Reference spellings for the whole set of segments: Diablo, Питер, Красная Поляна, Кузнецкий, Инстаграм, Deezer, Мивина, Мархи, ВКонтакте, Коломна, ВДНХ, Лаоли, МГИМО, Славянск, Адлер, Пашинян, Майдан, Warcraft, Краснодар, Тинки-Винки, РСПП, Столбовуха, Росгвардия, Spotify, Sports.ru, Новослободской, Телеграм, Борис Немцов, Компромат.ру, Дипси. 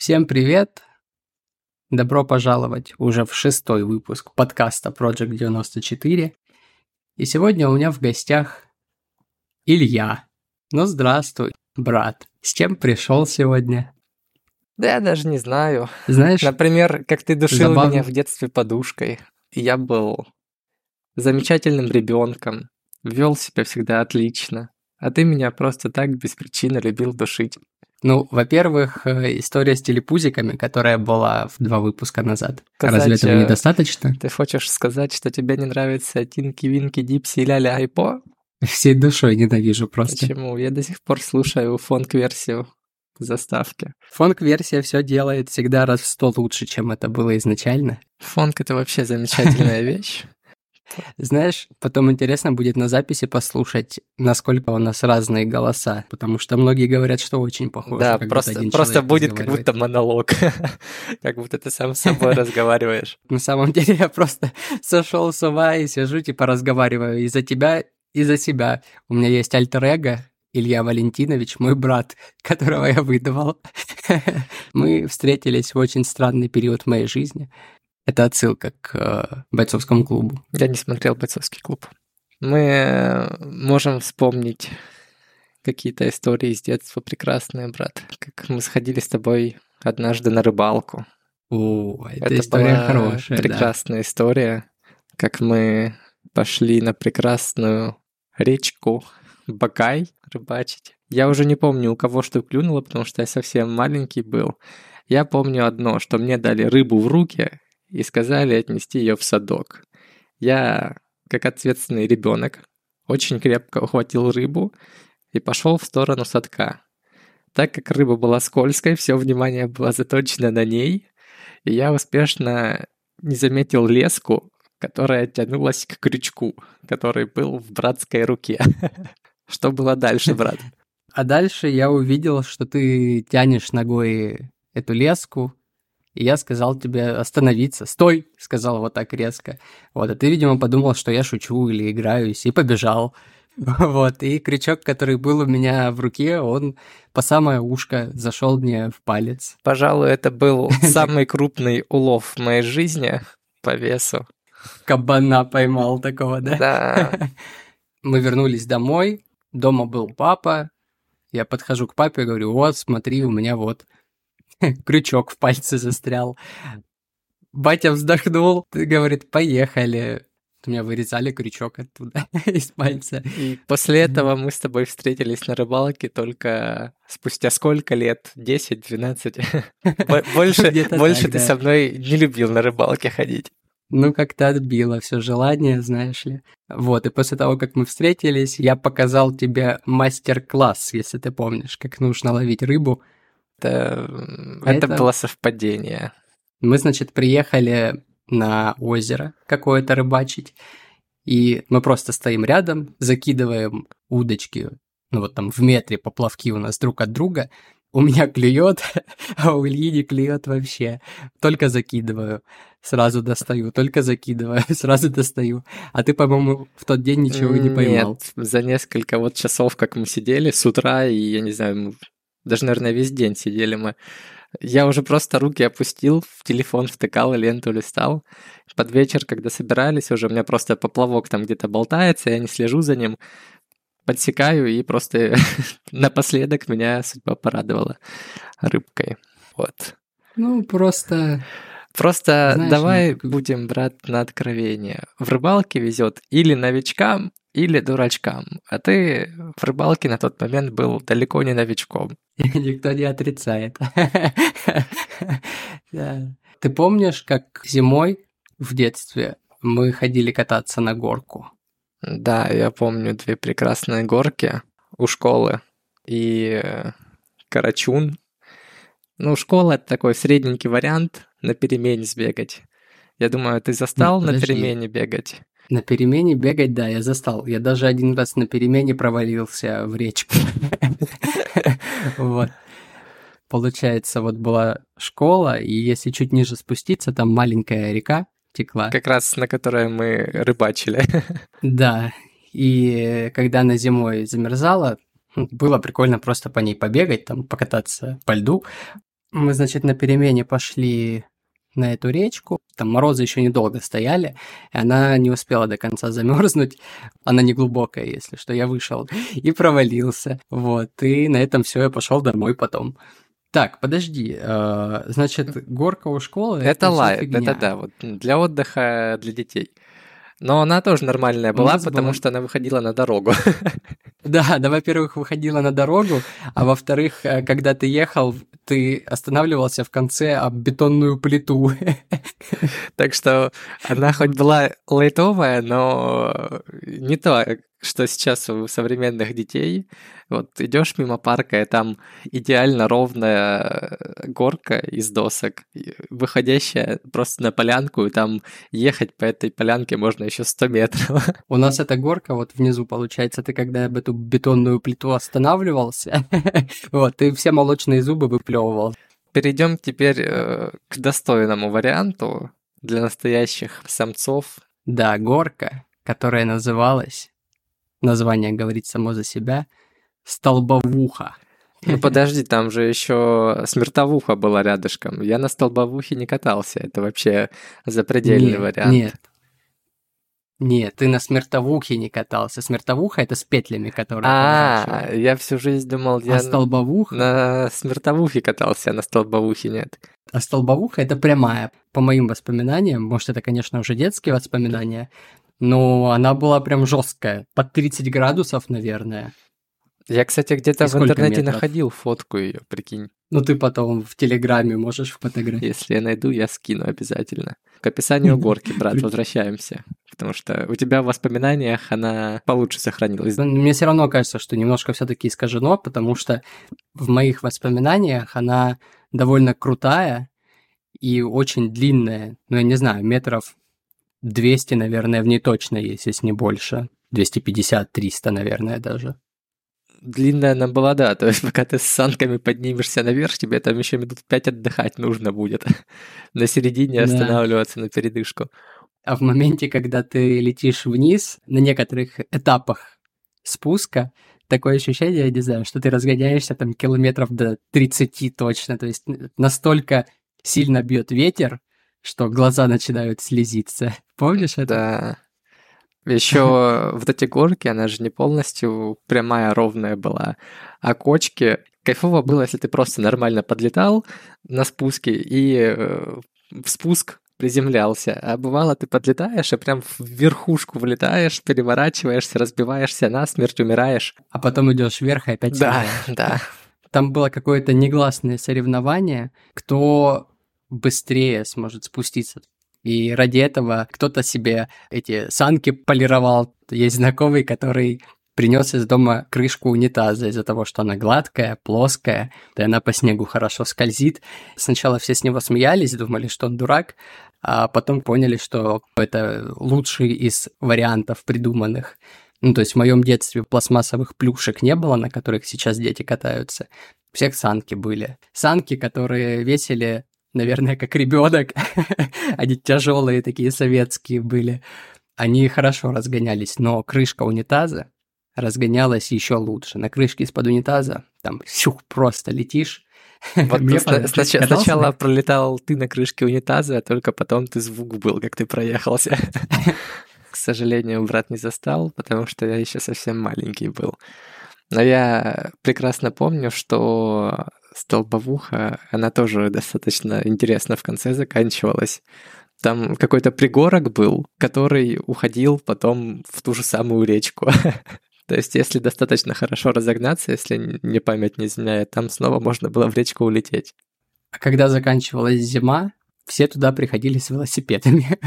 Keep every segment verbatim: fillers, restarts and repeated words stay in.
Всем привет! Добро пожаловать уже в шестой выпуск подкаста Project девяносто четыре. И сегодня у меня в гостях Илья. Ну, здравствуй, брат. С чем пришел сегодня? Да я даже не знаю. Знаешь, например, как ты душил забавно. Меня в детстве подушкой. Я был замечательным ребенком, вел себя всегда отлично. А ты меня просто так без причины любил душить. Ну, во-первых, история с телепузиками, которая была два выпуска назад. Сказать, разве этого недостаточно? Ты хочешь сказать, что тебе не нравятся Тинки-Винки, Дипси, Ляля, Айпо? Всей душой ненавижу просто. Почему? Я до сих пор слушаю фонк-версию заставки. Фонк-версия все делает всегда раз в сто лучше, чем это было изначально. Фонк — это вообще замечательная вещь. Знаешь, потом интересно будет на записи послушать, насколько у нас разные голоса, потому что многие говорят, что очень похоже. Да, просто, просто будет как будто монолог, как будто ты сам с собой разговариваешь. На самом деле я просто сошел с ума и сижу, типа разговариваю и за тебя, и за себя. У меня есть альтер-эго, Илья Валентинович, мой брат, которого я выдумал. Мы встретились в очень странный период моей жизни. Это отсылка к э, бойцовскому клубу. Я не смотрел бойцовский клуб. Мы можем вспомнить какие-то истории из детства прекрасные, брат. Как мы сходили с тобой однажды на рыбалку. О, это, это история была хорошая. Прекрасная да. история, как мы пошли на прекрасную речку Багай рыбачить. Я уже не помню, у кого что клюнуло, потому что я совсем маленький был. Я помню одно, что мне дали рыбу в руки и сказали отнести ее в садок. Я, как ответственный ребенок, очень крепко ухватил рыбу и пошел в сторону садка. Так как рыба была скользкой, все внимание было заточено на ней, и я успешно не заметил леску, которая тянулась к крючку, который был в братской руке. Что было дальше, брат? А дальше я увидел, что ты тянешь ногой эту леску, и я сказал тебе остановиться. «Стой!» — сказал вот так резко. Вот, а ты, видимо, подумал, что я шучу или играюсь, и побежал. Вот, и крючок, который был у меня в руке, он по самое ушко зашел мне в палец. Пожалуй, это был самый крупный улов в моей жизни по весу. Кабана поймал такого, да? Да. Мы вернулись домой, дома был папа. Я подхожу к папе и говорю: «Вот, смотри, у меня вот крючок в пальце застрял». Батя вздохнул, говорит: «Поехали». У меня вырезали крючок оттуда из пальца. И после этого мы с тобой встретились на рыбалке только спустя сколько лет? десять-двенадцать? Больше, больше так, ты да. со мной не любил на рыбалке ходить. Ну, как-то отбило все желание, знаешь ли. Вот, и после того, как мы встретились, я показал тебе мастер-класс, если ты помнишь, как нужно ловить рыбу. Это, это было совпадение. Мы, значит, приехали на озеро какое-то рыбачить, и мы просто стоим рядом, закидываем удочки, ну вот там в метре поплавки у нас друг от друга. У меня клюет, а у Ильи не клюет вообще. Только закидываю, сразу достаю, только закидываю, сразу достаю. А ты, по-моему, в тот день ничего не поймал. Нет, за несколько вот часов, как мы сидели с утра, и, я не знаю, мы... Даже, наверное, весь день сидели мы. Я уже просто руки опустил, в телефон втыкал и ленту листал. Под вечер, когда собирались уже, у меня просто поплавок там где-то болтается, я не слежу за ним, подсекаю, и просто напоследок меня судьба порадовала рыбкой. Вот. Ну, просто... Просто знаешь, давай ну... будем, брат, на откровение. В рыбалке везет или новичкам, или дурачкам. А ты в рыбалке на тот момент был далеко не новичком. Никто не отрицает. Ты помнишь, как зимой в детстве мы ходили кататься на горку? Да, я помню две прекрасные горки у школы и Карачун. Ну, школа — это такой средненький вариант на перемене сбегать. Я думаю, ты застал на перемене бегать? На перемене бегать, да, я застал. Я даже один раз на перемене провалился в речку. Вот. Получается, вот была школа, и если чуть ниже спуститься, там маленькая река текла. Как раз на которой мы рыбачили. Да. И когда она зимой замерзала, было прикольно просто по ней побегать, там покататься по льду. Мы, значит, на перемене пошли на эту речку. Там морозы еще недолго стояли, и она не успела до конца замерзнуть. Она не глубокая, если что. Я вышел и провалился. Вот. И на этом все, я пошел домой потом. Так, подожди, значит, горка у школы... Это, это лайт, да-да-да, вот для отдыха, для детей. Но она тоже нормальная была, потому была... что она выходила на дорогу. Да, она, во-первых, выходила на дорогу, а во-вторых, когда ты ехал, ты останавливался в конце об бетонную плиту. Так что она хоть была лайтовая, но не то, что сейчас у современных детей. Вот идешь мимо парка, и там идеально ровная горка из досок, выходящая просто на полянку, и там ехать по этой полянке можно еще сто метров. У нас эта горка вот внизу, получается, ты когда об эту бетонную плиту останавливался, вот, ты все молочные зубы выплевывал. Перейдем теперь к достойному варианту для настоящих самцов. Да, горка, которая называлась... Название говорит само за себя. Столбовуха. Ну подожди, там же еще Смертовуха была рядышком. Я на Столбовухе не катался. Это вообще запредельный нет, вариант. Нет. Нет, ты на Смертовухе не катался. Смертовуха — это с петлями, которые... А, я всю жизнь думал, я а Столбовуха? На Смертовухе катался, а на Столбовухе нет. А Столбовуха — это прямая. По моим воспоминаниям, может, это, конечно, уже детские воспоминания, но она была прям жесткая, под тридцать градусов, наверное. Я, кстати, где-то в интернете метров? находил фотку ее, прикинь. Ну, ты потом в Телеграме можешь фотографировать. Если я найду, я скину обязательно. К описанию горки, брат, возвращаемся. Потому что у тебя в воспоминаниях она получше сохранилась. Мне все равно кажется, что немножко все-таки искажено, потому что в моих воспоминаниях она довольно крутая и очень длинная. Ну, я не знаю, метров двести, наверное, в ней точно есть, если не больше. двести пятьдесят - триста, наверное, даже. Длинная она была, да, то есть пока ты с санками поднимешься наверх, тебе там еще минут пять отдыхать нужно будет, на середине останавливаться да. на передышку. А в моменте, когда ты летишь вниз, на некоторых этапах спуска, такое ощущение, я не знаю, что ты разгоняешься там километров до тридцати точно, то есть настолько сильно бьет ветер, что глаза начинают слезиться. Помнишь это? Да. Еще вот эти горки, она же не полностью прямая, ровная была. А кочки... Кайфово было, если ты просто нормально подлетал на спуске и в спуск приземлялся. А бывало, ты подлетаешь и прям в верхушку влетаешь, переворачиваешься, разбиваешься насмерть, умираешь. А потом идешь вверх и опять снимаешь. Да, да. Там было какое-то негласное соревнование, кто быстрее сможет спуститься. И ради этого кто-то себе эти санки полировал. Есть знакомый, который принес из дома крышку унитаза из-за того, что она гладкая, плоская, да и она по снегу хорошо скользит. Сначала все с него смеялись, думали, что он дурак, а потом поняли, что это лучший из вариантов придуманных. Ну, то есть в моем детстве пластмассовых плюшек не было, на которых сейчас дети катаются. У всех санки были. Санки, которые весили... Наверное, как ребенок. Они тяжелые такие советские были. Они хорошо разгонялись, но крышка унитаза разгонялась еще лучше. На крышке из-под унитаза там сюх, просто летишь. Вот просто сначала, сначала пролетал ты на крышке унитаза, а только потом ты звук был, как ты проехался. К сожалению, брат не застал, потому что я еще совсем маленький был. Но я прекрасно помню, что Столбовуха, она тоже достаточно интересно в конце заканчивалась. Там какой-то пригорок был, который уходил потом в ту же самую речку. То есть если достаточно хорошо разогнаться, если мне память не изменяет, там снова можно было в речку улететь. А когда заканчивалась зима, все туда приходили с велосипедами.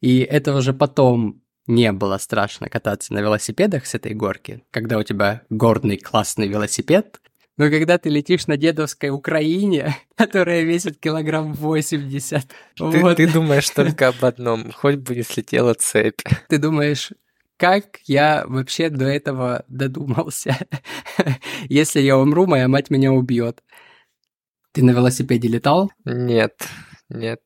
И этого же потом... Не было страшно кататься на велосипедах с этой горки, когда у тебя горный классный велосипед. Но когда ты летишь на дедовской Украине, которая весит килограмм восемьдесят... Ты, вот. Ты думаешь только об одном, хоть бы не слетела цепь. Ты думаешь, как я вообще до этого додумался? Если я умру, моя мать меня убьет. Ты на велосипеде летал? Нет, нет.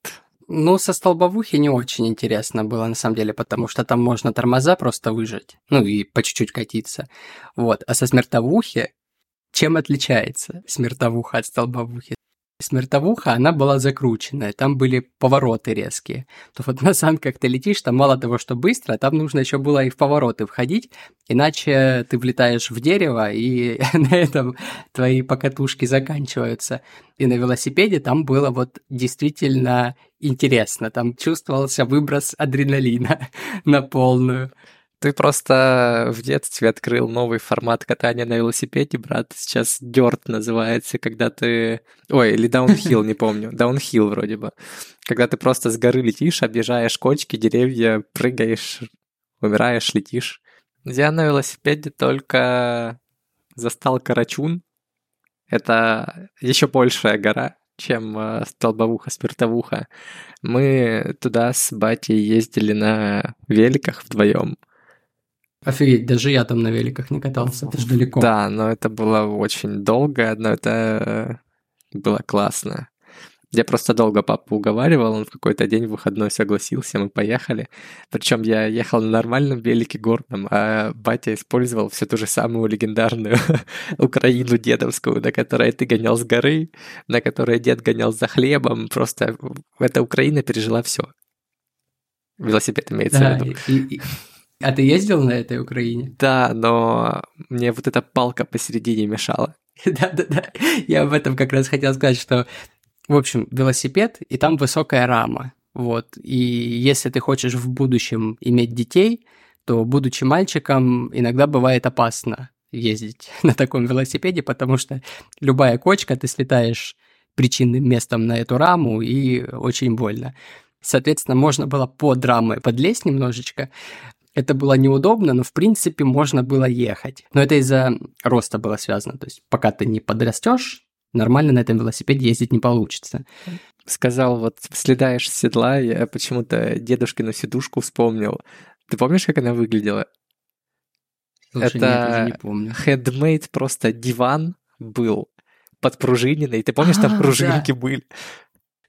Ну, со Столбовухи не очень интересно было, на самом деле, потому что там можно тормоза просто выжать, ну, и по чуть-чуть катиться. Вот. А со Смертовухи чем отличается Смертовуха от Столбовухи? Смертовуха, она была закрученная, там были повороты резкие. То вот на санках ты летишь, там мало того, что быстро, там нужно еще было и в повороты входить, иначе ты влетаешь в дерево, и на этом твои покатушки заканчиваются. И на велосипеде там было вот действительно интересно, там чувствовался выброс адреналина на полную. Ты просто в детстве открыл новый формат катания на велосипеде, брат. Сейчас дёрт называется, когда ты... Ой, или даунхилл, не помню. Даунхилл вроде бы. Когда ты просто с горы летишь, объезжаешь кочки, деревья, прыгаешь, умираешь, летишь. Я на велосипеде только застал Карачун. Это еще большая гора, чем Столбовуха-Спиртовуха. Мы туда с батей ездили на великах вдвоем. Офигеть, даже я там на великах не катался, это же далеко. Да, но это было очень долго, но это было классно. Я просто долго папу уговаривал, он в какой-то день в выходной согласился, мы поехали. Причем я ехал на нормальном велике горном, а батя использовал всю ту же самую легендарную Украину дедовскую, на которой ты гонял с горы, на которой дед гонял за хлебом. Просто эта Украина пережила все. Велосипед имеется да, в виду. И, и... А ты ездил на этой Украине? Да, но мне вот эта палка посередине мешала. Да-да-да, я об этом как раз хотел сказать, что, в общем, велосипед, и там высокая рама, вот. И если ты хочешь в будущем иметь детей, то, будучи мальчиком, иногда бывает опасно ездить на таком велосипеде, потому что любая кочка, ты слетаешь причинным местом на эту раму, и очень больно. Соответственно, можно было под рамой подлезть немножечко. Это было неудобно, но, в принципе, можно было ехать. Но это из-за роста было связано. То есть, пока ты не подрастешь, нормально на этом велосипеде ездить не получится. Сказал, вот, слетаешь с седла, я почему-то дедушкину сидушку вспомнил. Ты помнишь, как она выглядела? Слушай, это нет, не помню. Хендмейд просто диван был подпружиненный. Ты помнишь, а, там пружинки да. были?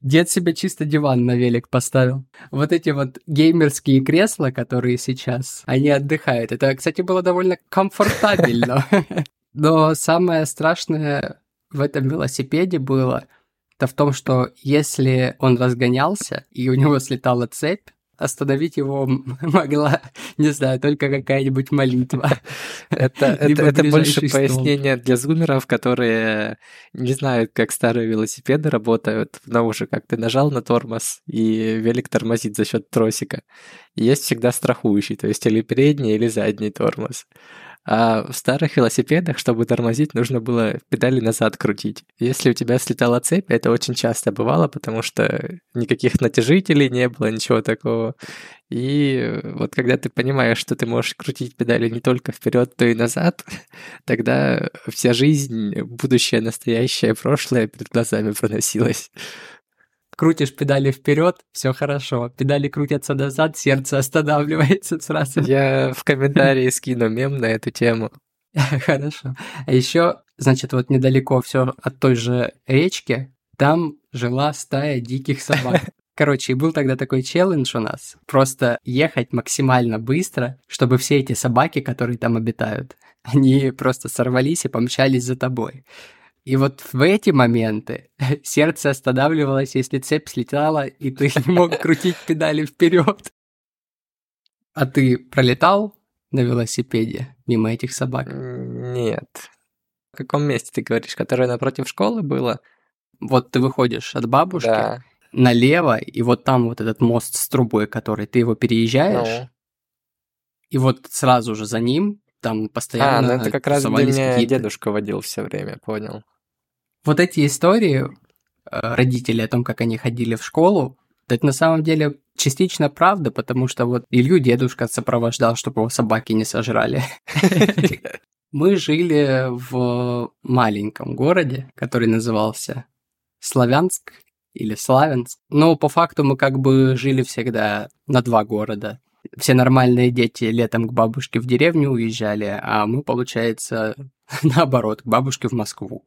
Дед себе чисто диван на велик поставил. Вот эти вот геймерские кресла, которые сейчас, они отдыхают. Это, кстати, было довольно комфортабельно. Но самое страшное в этом велосипеде было, это в том, что если он разгонялся, и у него слетала цепь, остановить его могла, не знаю, только какая-нибудь молитва. Это, это, это больше стол. Пояснение для зумеров, которые не знают, как старые велосипеды работают, но уже как ты нажал на тормоз, и велик тормозит за счет тросика. Есть всегда страхующий, то есть или передний, или задний тормоз. А в старых велосипедах, чтобы тормозить, нужно было педали назад крутить. Если у тебя слетала цепь, это очень часто бывало, потому что никаких натяжителей не было, ничего такого. И вот когда ты понимаешь, что ты можешь крутить педали не только вперед, но и назад, тогда вся жизнь, будущее, настоящее, прошлое перед глазами проносилось. Крутишь педали вперед, все хорошо. Педали крутятся назад, сердце останавливается сразу. Я в комментарии скину мем на эту тему. Хорошо. А еще, значит, вот недалеко все от той же речки, там жила стая диких собак. Короче, и был тогда такой челлендж у нас. Просто ехать максимально быстро, чтобы все эти собаки, которые там обитают, они просто сорвались и помчались за тобой. И вот в эти моменты сердце останавливалось, если цепь слетала, и ты не мог крутить педали вперед. А ты пролетал на велосипеде мимо этих собак? Нет. В каком месте ты говоришь, которое напротив школы было? Вот ты выходишь от бабушки да. налево, и вот там вот этот мост с трубой, который ты его переезжаешь, ну. и вот сразу же за ним там постоянно... А, ну это как раз для меня какие-то... дедушка водил все время, понял. Вот эти истории родителей о том, как они ходили в школу, это на самом деле частично правда, потому что вот Илью дедушка сопровождал, чтобы его собаки не сожрали. Мы жили в маленьком городе, который назывался Славянск или Славянск. Но по факту мы как бы жили всегда на два города. Все нормальные дети летом к бабушке в деревню уезжали, а мы, получается, наоборот, к бабушке в Москву.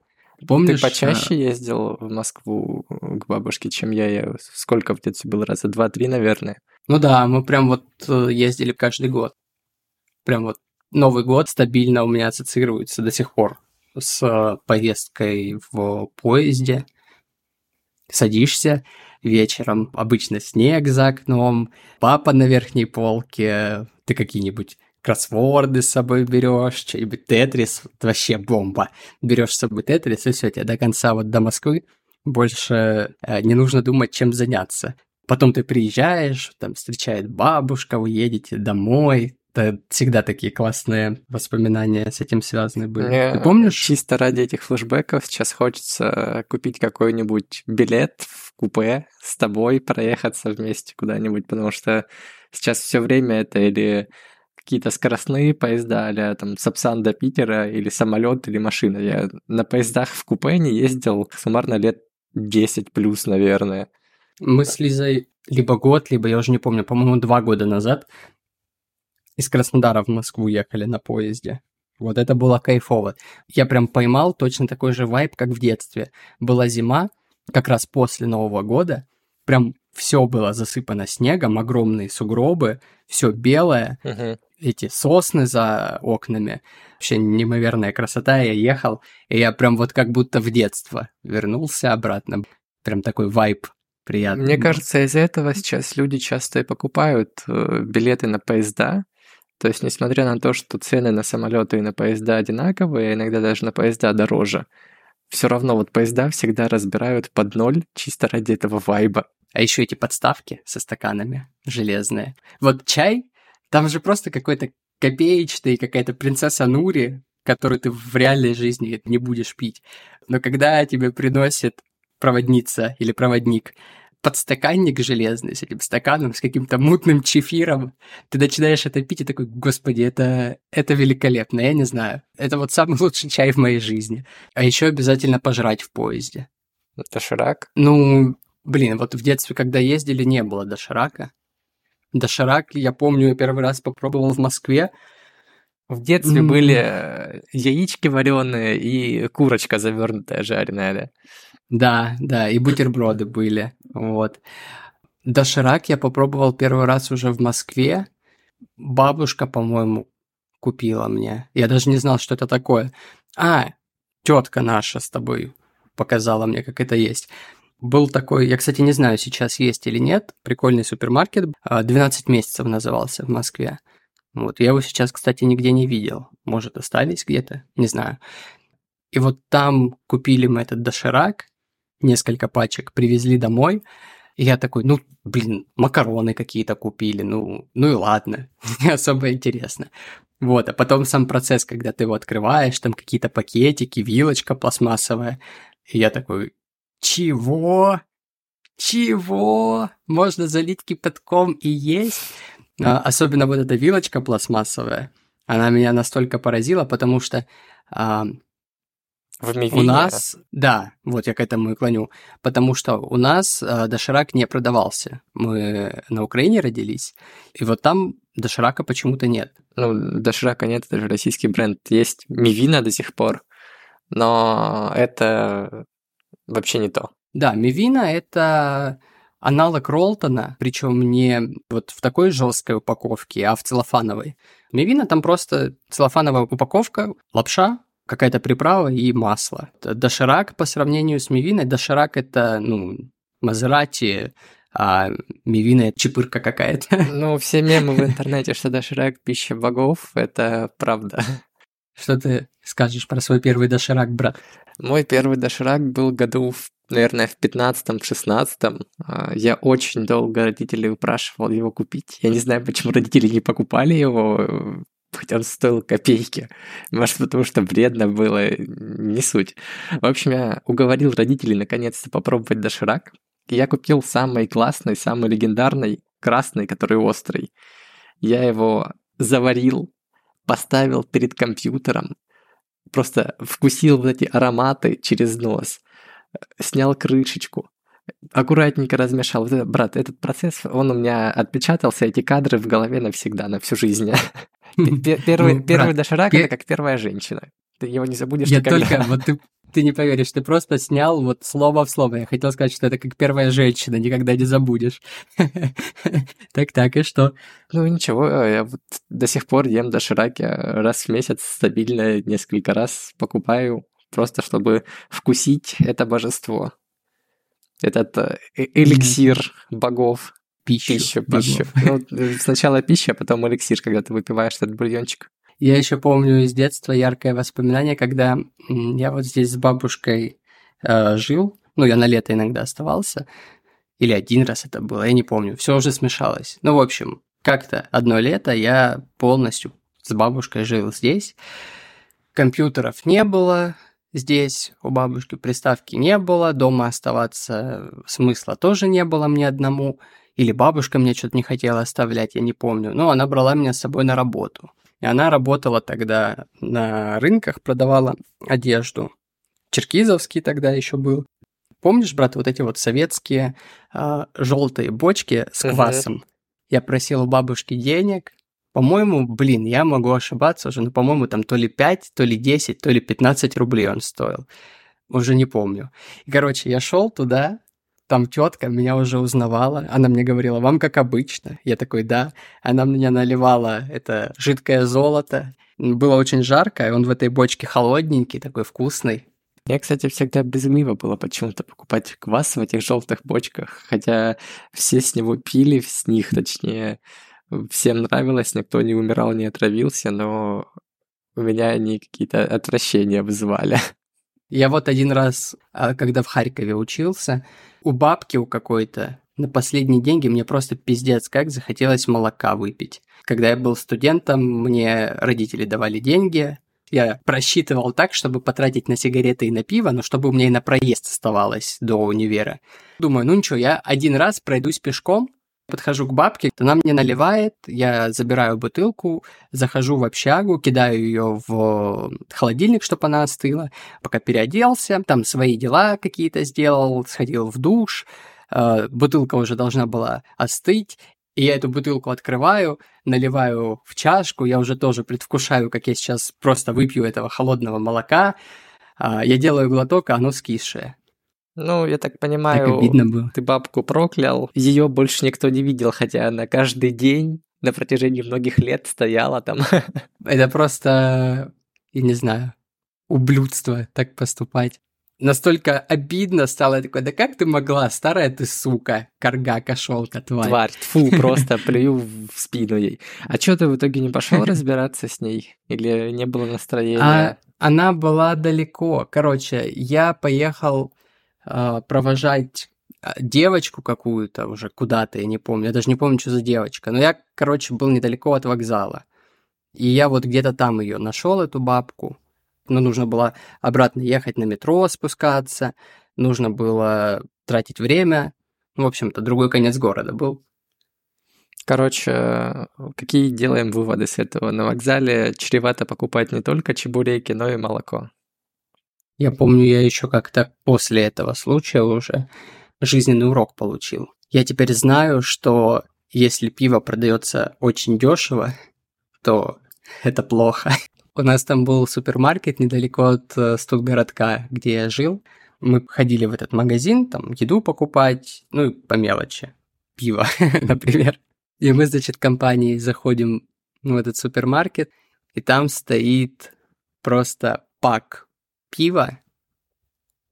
Помнишь? Ты почаще ездил в Москву к бабушке, чем я. я... Сколько в детстве было? Раза два-три, наверное. Ну да, мы прям вот ездили каждый год. Прям вот Новый год стабильно у меня ассоциируется до сих пор с поездкой в поезде. Садишься вечером, обычно снег за окном, папа на верхней полке, ты какие-нибудь кроссворды с собой берешь, что-нибудь тетрис, вообще бомба. Берешь с собой тетрис, и все, тебе до конца, вот до Москвы больше э, не нужно думать, чем заняться. Потом ты приезжаешь, там встречает бабушка, вы едете домой. Это всегда такие классные воспоминания с этим связаны были. Мне ты помнишь? Чисто ради этих флешбеков сейчас хочется купить какой-нибудь билет в купе с тобой, проехаться вместе куда-нибудь, потому что сейчас все время это или какие-то скоростные поезда, а-ля там Сапсан до Питера, или самолет, или машина. Я на поездах в купе не ездил суммарно лет десять плюс, наверное. Мы с Лизой либо год, либо, я уже не помню, по-моему, два года назад из Краснодара в Москву ехали на поезде. Вот это было кайфово. Я прям поймал точно такой же вайб, как в детстве. Была зима, как раз после Нового года, прям все было засыпано снегом, огромные сугробы, все белое, uh-huh. эти сосны за окнами. Вообще неимоверная красота. Я ехал, и я прям вот как будто в детство вернулся обратно. Прям такой вайб. Приятно. Мне кажется, из-за этого сейчас люди часто и покупают билеты на поезда. То есть, несмотря на то, что цены на самолеты и на поезда одинаковые, иногда даже на поезда дороже, все равно вот поезда всегда разбирают под ноль чисто ради этого вайба. А еще эти подставки со стаканами железные. Вот чай, там же просто какой-то копеечный, какая-то принцесса Нури, которую ты в реальной жизни не будешь пить. Но когда тебе приносят проводница или проводник, подстаканник железный с этим стаканом, с каким-то мутным чефиром, ты начинаешь это пить и такой, господи, это, это великолепно, я не знаю. Это вот самый лучший чай в моей жизни. А еще обязательно пожрать в поезде. Доширак? Ну, блин, вот в детстве, когда ездили, не было доширака. Доширак, я помню, первый раз попробовал в Москве. В детстве mm-hmm. были яички вареные и курочка завернутая, жареная, да? Да, да, и бутерброды были, вот. Доширак я попробовал первый раз уже в Москве. Бабушка, по-моему, купила мне. Я даже не знал, что это такое. А, тетка наша с тобой показала мне, как это есть. Был такой, я, кстати, не знаю, сейчас есть или нет, прикольный супермаркет. двенадцать месяцев назывался в Москве. Вот, я его сейчас, кстати, нигде не видел. Может, остались где-то, не знаю. И вот там купили мы этот доширак, несколько пачек привезли домой, и я такой, ну, блин, макароны какие-то купили, ну, ну и ладно, не особо интересно. Вот, а потом сам процесс, когда ты его открываешь, там какие-то пакетики, вилочка пластмассовая, и я такой, чего? Чего? Можно залить кипятком и есть? А, особенно вот эта вилочка пластмассовая, она меня настолько поразила, потому что... А, В мивине. У нас, да, вот я к этому и клоню, потому что у нас э, доширак не продавался. Мы на Украине родились, и вот там доширака почему-то нет. Ну, доширака нет, это же российский бренд. Есть мивина до сих пор, но это вообще не то. Да, мивина – это аналог Ролтона, причем не вот в такой жесткой упаковке, а в целлофановой. Мивина – там просто целлофановая упаковка, лапша, какая-то приправа и масло. Доширак по сравнению с мивиной. Доширак – это, ну, Мазерати, а мивина – это чепырка какая-то. Ну, все мемы в интернете, что доширак – пища богов – это правда. Что ты скажешь про свой первый доширак, брат? Мой первый доширак был году, наверное, в пятнадцатом-шестнадцатом. Я очень долго родителей упрашивал его купить. Я не знаю, почему родители не покупали его, хотя он стоил копейки. Может, потому что вредно было, не суть. В общем, я уговорил родителей наконец-то попробовать доширак. И я купил самый классный, самый легендарный, красный, который острый. Я его заварил, поставил перед компьютером, просто вкусил вот эти ароматы через нос, снял крышечку, аккуратненько размешал. Брат, этот процесс, он у меня отпечатался, эти кадры в голове навсегда, на всю жизнь. Первый, ну, первый брат, доширак пер... – это как первая женщина. Ты его не забудешь я никогда. Только, вот ты, ты не поверишь, ты просто снял вот слово в слово. Я хотел сказать, что это как первая женщина, никогда не забудешь. Так-так, и что? Ну, ничего, я вот до сих пор ем доширак. Я раз в месяц стабильно несколько раз покупаю, просто чтобы вкусить это божество. этот эликсир богов. Пищу. Пищу, пищу. Ну, сначала пища, а потом эликсир, когда ты выпиваешь этот бульончик. Я еще помню из детства яркое воспоминание, когда я вот здесь с бабушкой э, жил. Ну, я на лето иногда оставался. Или один раз это было, я не помню. Все уже смешалось. Ну, в общем, как-то одно лето я полностью с бабушкой жил здесь. Компьютеров не было здесь, у бабушки приставки не было. Дома оставаться смысла тоже не было мне одному. Или бабушка мне что-то не хотела оставлять, я не помню. Но она брала меня с собой на работу. И она работала тогда на рынках, продавала одежду. Черкизовский тогда еще был. Помнишь, брат, вот эти вот советские э, желтые бочки с квасом? Uh-huh. Я просил у бабушки денег. По-моему, блин, я могу ошибаться уже, но, по-моему, там то ли пять, то ли десять, то ли пятнадцать рублей он стоил. Уже не помню. И, короче, я шел туда. Там тетка меня уже узнавала, она мне говорила, вам как обычно. Я такой, да. Она мне наливала это жидкое золото. Было очень жарко, и он в этой бочке холодненький, такой вкусный. Я, кстати, всегда безумно было почему-то покупать квас в этих желтых бочках, хотя все с него пили, с них, точнее, всем нравилось, никто не умирал, не отравился, но у меня они какие-то отвращения вызывали. Я вот один раз, когда в Харькове учился, у бабки у какой-то на последние деньги мне просто пиздец как захотелось молока выпить. Когда я был студентом, мне родители давали деньги. Я просчитывал так, чтобы потратить на сигареты и на пиво, но чтобы у меня и на проезд оставалось до универа. Думаю, ну ничего, я один раз пройдусь пешком, подхожу к бабке, она мне наливает, я забираю бутылку, захожу в общагу, кидаю ее в холодильник, чтобы она остыла, пока переоделся, там свои дела какие-то сделал, сходил в душ, бутылка уже должна была остыть, и я эту бутылку открываю, наливаю в чашку, я уже тоже предвкушаю, как я сейчас просто выпью этого холодного молока, я делаю глоток, а оно скисшее. Ну, я так понимаю, так ты бабку проклял. Ее больше никто не видел, хотя она каждый день на протяжении многих лет стояла там. Это просто, я не знаю, ублюдство так поступать. Настолько обидно стало, я такой, да как ты могла, старая ты сука, карга, кошелка, тварь. Тварь, тьфу, просто плюю в спину ей. А чё ты в итоге не пошел разбираться с ней? Или не было настроения? Она была далеко. Короче, я поехал провожать девочку какую-то уже куда-то, я не помню, я даже не помню, что за девочка, но я, короче, был недалеко от вокзала, и я вот где-то там ее нашел, эту бабку, но нужно было обратно ехать на метро, спускаться, нужно было тратить время, в общем-то, другой конец города был. Короче, какие делаем выводы с этого? На вокзале чревато покупать не только чебуреки, но и молоко. Я помню, я еще как-то после этого случая уже жизненный урок получил. Я теперь знаю, что если пиво продается очень дешево, то это плохо. У нас там был супермаркет недалеко от Студгородка, где я жил. Мы ходили в этот магазин, там еду покупать, ну и по мелочи. Пиво, например. И мы, значит, компанией заходим в этот супермаркет, и там стоит просто пак пиво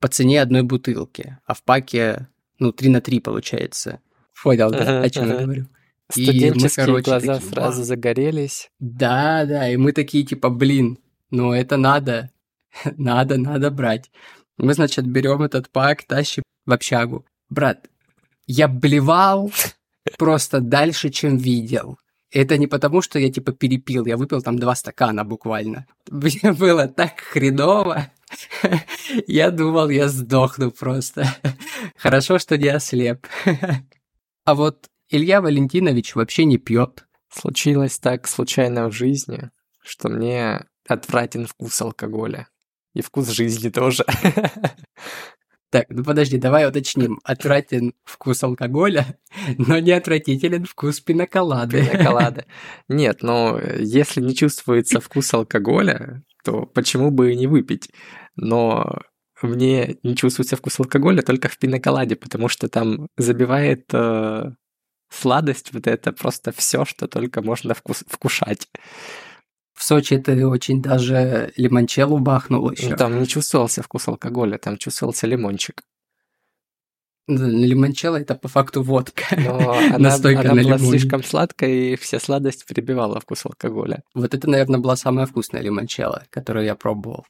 по цене одной бутылки, а в паке, ну, три на три получается. Понял, да? Uh-huh, о чем uh-huh. я говорю? Студенческие и мы, короче, глаза такие, сразу загорелись. Да, да, и мы такие, типа, блин, ну это надо, надо, надо брать. Мы, значит, берем этот пак, тащим в общагу. Брат, я блевал просто дальше, чем видел. Это не потому, что я, типа, перепил, я выпил там два стакана буквально. Мне было так хреново. Я думал, я сдохну просто. Хорошо, что не ослеп. А вот Илья Валентинович вообще не пьет. Случилось так случайно в жизни, что мне отвратен вкус алкоголя. И вкус жизни тоже. Так, ну подожди, давай уточним. Отвратен вкус алкоголя, но не отвратителен вкус пинаколады. Пинаколады. Нет, но если не чувствуется вкус алкоголя, то почему бы и не выпить? Но мне не чувствуется вкус алкоголя только в пинаколаде, потому что там забивает э, сладость, вот это просто все, что только можно вкус, вкушать. В Сочи ты очень даже лимончеллу бахнул еще. Там не чувствовался вкус алкоголя, там чувствовался лимончик. Лимончелло — это по факту водка. Но она, она была слишком сладкая, и вся сладость перебивала вкус алкоголя. Вот это, наверное, была самая вкусная лимончелло, которую я пробовал.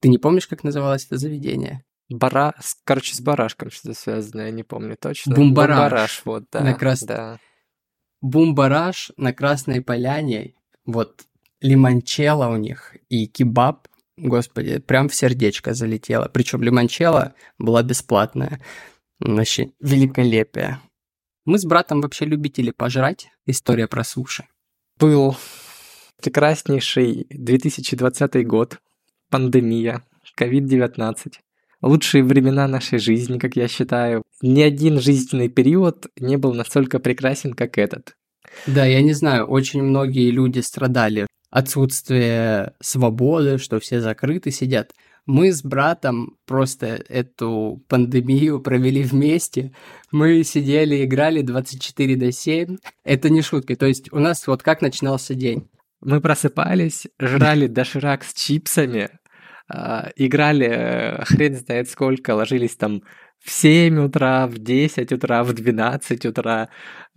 Ты не помнишь, как называлось это заведение? Бара... Короче, с бараш, короче, это связано, я не помню точно. Бумбараш. Бумбараш, вот, да. На крас... да. Бумбараш на Красной Поляне, вот лимончелло у них и кебаб, господи, прям в сердечко залетело. Причем лимончелло была бесплатная. Вообще великолепие. Мы с братом вообще любители пожрать. История про суши. Был прекраснейший две тысячи двадцатый год. Пандемия, ковид девятнадцать. Лучшие времена нашей жизни, как я считаю. Ни один жизненный период не был настолько прекрасен, как этот. Да, я не знаю, очень многие люди страдали. Отсутствие свободы, что все закрыты сидят. Мы с братом просто эту пандемию провели вместе. Мы сидели, играли двадцать четыре на семь. Это не шутки. То есть у нас вот как начинался день. Мы просыпались, жрали доширак с чипсами, играли хрен знает сколько, ложились там в семь утра, в десять утра, в двенадцать утра,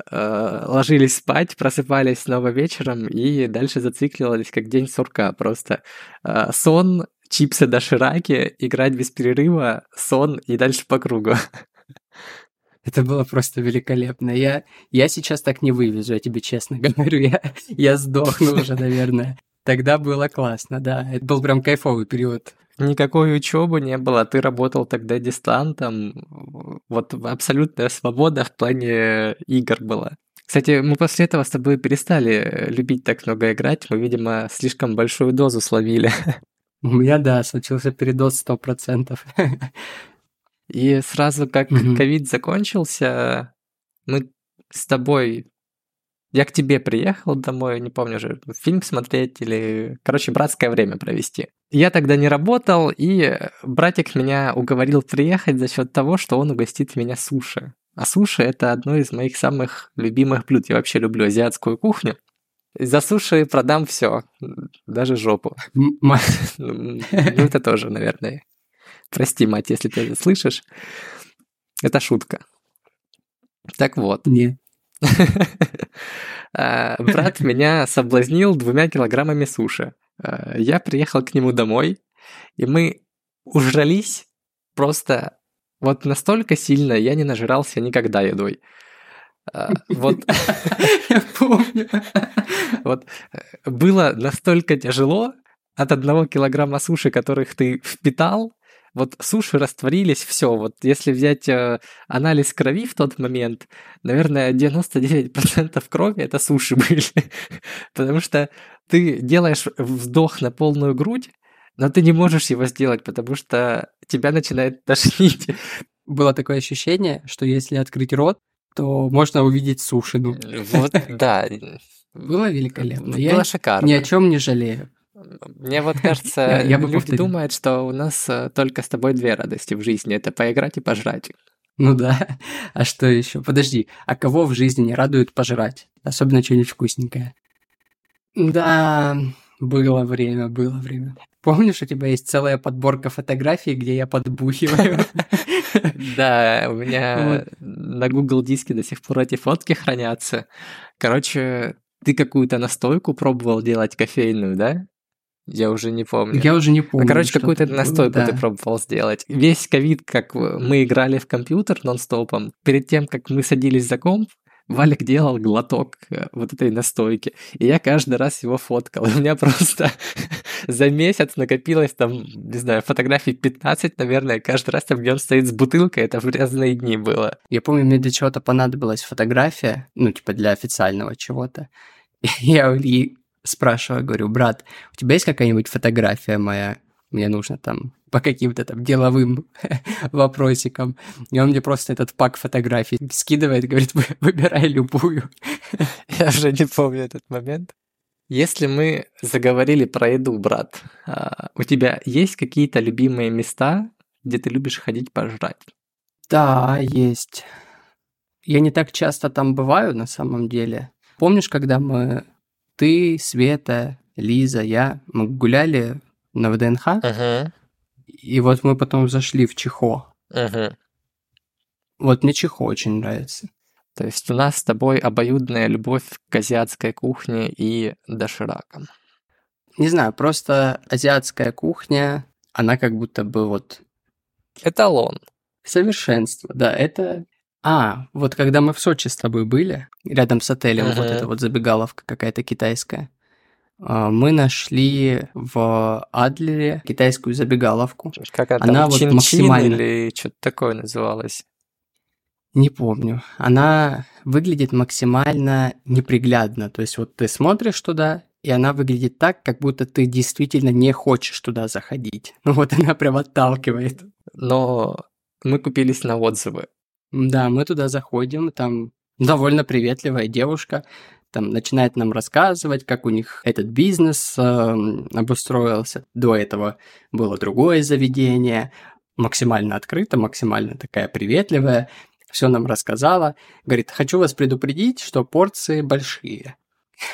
э, ложились спать, просыпались снова вечером и дальше зацикливались, как день сурка просто. Э, сон, чипсы дошираки, играть без перерыва, сон и дальше по кругу. Это было просто великолепно. Я, я сейчас так не вывезу, я тебе честно говорю, я, я сдохну уже, наверное. Тогда было классно, да. Это был прям кайфовый период. Никакой учебы не было, ты работал тогда дистантом. Вот абсолютная свобода в плане игр была. Кстати, мы после этого с тобой перестали любить так много играть. Мы, видимо, слишком большую дозу словили. У меня, да, случился передоз сто процентов. И сразу как ковид закончился, мы с тобой... Я к тебе приехал домой, не помню уже, фильм смотреть или, короче, братское время провести. Я тогда не работал, и братик меня уговорил приехать за счет того, что он угостит меня суши. А суши – это одно из моих самых любимых блюд. Я вообще люблю азиатскую кухню. За суши продам все, даже жопу. Ну, это тоже, наверное. Прости, мать, если ты это слышишь. Это шутка. Так вот. Нет. Брат меня соблазнил двумя килограммами суши. Я приехал к нему домой, и мы ужрались просто вот настолько сильно, я не нажрался никогда едой. Вот. Я помню. Вот. Было настолько тяжело от одного килограмма суши, которых ты впитал. Вот суши растворились, все. Вот если взять э, анализ крови в тот момент, наверное, девяносто девять процентов крови это суши были. Потому что ты делаешь вдох на полную грудь, но ты не можешь его сделать, потому что тебя начинает тошнить. Было такое ощущение, что если открыть рот, то можно увидеть сушину. Вот, да. Было великолепно. Было шикарно. Ни о чем не жалею. Мне вот кажется, я, я люди повторил. Думают, что у нас только с тобой две радости в жизни. Это поиграть и пожрать. Ну да. А что еще? Подожди, а кого в жизни не радует пожрать? Особенно что-нибудь вкусненькое. Да, было время, было время. Помнишь, у тебя есть целая подборка фотографий, где я подбухиваю? Да, у меня на Google диске до сих пор эти фотки хранятся. Короче, ты какую-то настойку пробовал делать кофейную, да? Я уже не помню. Я уже не помню. Ну, короче, какую-то настойку да. ты пробовал сделать. Весь ковид, как мы играли в компьютер нон-стопом, перед тем, как мы садились за комп, Валик делал глоток вот этой настойки. И я каждый раз его фоткал. И у меня просто за месяц накопилось там, не знаю, фотографий пятнадцать, наверное. Каждый раз там, где он стоит с бутылкой, это в разные дни было. Я помню, мне для чего-то понадобилась фотография, ну, типа для официального чего-то. Я у Ильи спрашиваю, говорю, брат, у тебя есть какая-нибудь фотография моя? Мне нужно там по каким-то там деловым вопросикам. И он мне просто этот пак фотографий скидывает, говорит, выбирай любую. Я уже не помню этот момент. Если мы заговорили про еду, брат, у тебя есть какие-то любимые места, где ты любишь ходить пожрать? Да, есть. Я не так часто там бываю на самом деле. Помнишь, когда мы... Ты, Света, Лиза, я, мы гуляли на ВДНХ, uh-huh. и вот мы потом зашли в Чихо. Uh-huh. Вот мне Чихо очень нравится. То есть у нас с тобой обоюдная любовь к азиатской кухне и доширакам. Не знаю, просто азиатская кухня, она как будто бы вот... Эталон. Совершенство, да, это... А, вот когда мы в Сочи с тобой были, рядом с отелем, uh-huh. вот эта вот забегаловка какая-то китайская, мы нашли в Адлере китайскую забегаловку. Как она, она вот максимально... или что-то такое называлось? Не помню. Она выглядит максимально неприглядно. То есть вот ты смотришь туда, и она выглядит так, как будто ты действительно не хочешь туда заходить. Ну вот она прям отталкивает. Но мы купились на отзывы. Да, мы туда заходим, там довольно приветливая девушка там начинает нам рассказывать, как у них этот бизнес э, обустроился. До этого было другое заведение, максимально открыто, максимально такая приветливая. Все нам рассказала. Говорит, хочу вас предупредить, что порции большие.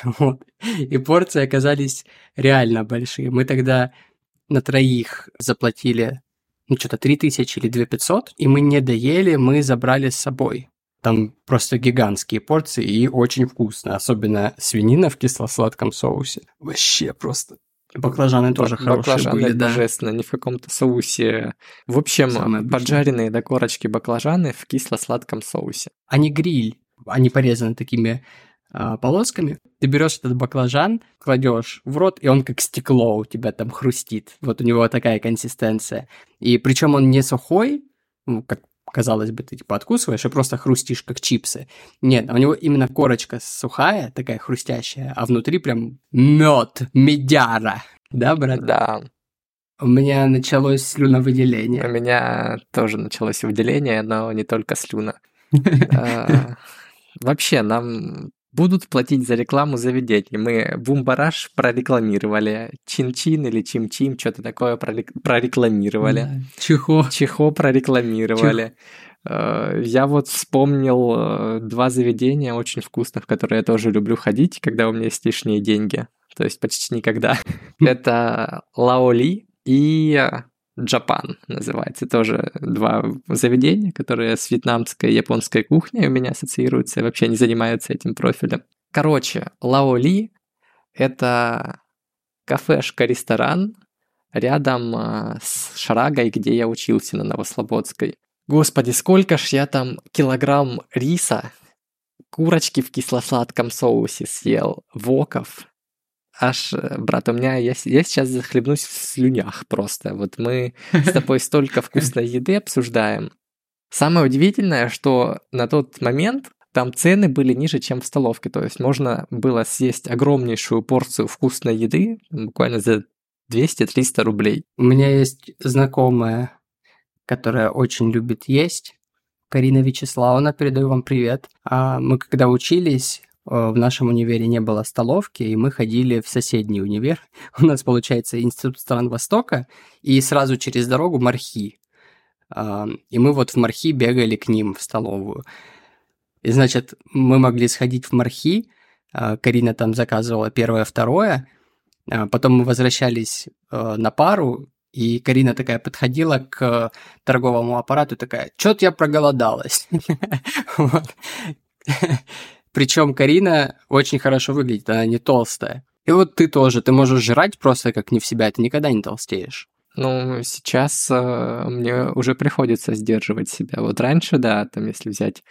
Вот. И порции оказались реально большие. Мы тогда на троих заплатили, ну, что-то три тысячи или две тысячи пятьсот, и мы не доели, мы забрали с собой. Там просто гигантские порции и очень вкусно. Особенно свинина в кисло-сладком соусе. Вообще просто... Баклажаны тоже Бак- хорошие баклажаны были, да. Божественно, не в каком-то соусе. В общем, поджаренные до корочки баклажаны в кисло-сладком соусе. Они гриль, они порезаны такими э, полосками. Ты берешь этот баклажан, кладешь в рот, и он как стекло у тебя там хрустит. Вот у него такая консистенция. И причем он не сухой, как казалось бы, ты типа откусываешь и просто хрустишь, как чипсы. Нет, у него именно корочка сухая, такая хрустящая, а внутри прям мед, медяра. Да, брат? Да. У меня началось слюновыделение. У меня тоже началось выделение, но не только слюна. Вообще, нам будут платить за рекламу заведений. Мы Бумбараш прорекламировали, Чин-Чин или Чим-Чим, что-то такое прорекламировали. Да. Чихо. Чихо прорекламировали. Чих. Я вот вспомнил два заведения очень вкусных, которые я тоже люблю ходить, когда у меня есть лишние деньги. То есть почти никогда. Это Лаоли и Джапан называется. Тоже два заведения, которые с вьетнамской и японской кухней у меня ассоциируются и вообще не занимаются этим профилем. Короче, Лаоли — это кафешка-ресторан рядом с Шрагой, где я учился на Новослободской. Господи, сколько ж я там килограмм риса, курочки в кисло-сладком соусе съел, воков. Аж, брат, у меня... Я, я сейчас захлебнусь в слюнях просто. Вот мы с тобой столько вкусной еды обсуждаем. Самое удивительное, что на тот момент там цены были ниже, чем в столовке. То есть можно было съесть огромнейшую порцию вкусной еды буквально за двести-триста рублей. У меня есть знакомая, которая очень любит есть. Карина Вячеславовна, передаю вам привет. А мы когда учились... В нашем универе не было столовки, и мы ходили в соседний универ. У нас, получается, Институт стран Востока, и сразу через дорогу Мархи. И мы вот в Мархи бегали к ним в столовую. И, значит, мы могли сходить в Мархи, Карина там заказывала первое, второе, потом мы возвращались на пару, и Карина такая подходила к торговому аппарату, такая, «Чё-то я проголодалась». Причем Карина очень хорошо выглядит, она не толстая. И вот ты тоже, ты можешь жрать просто как не в себя, ты никогда не толстеешь. Ну, сейчас э, мне уже приходится сдерживать себя. Вот раньше, да, там, если взять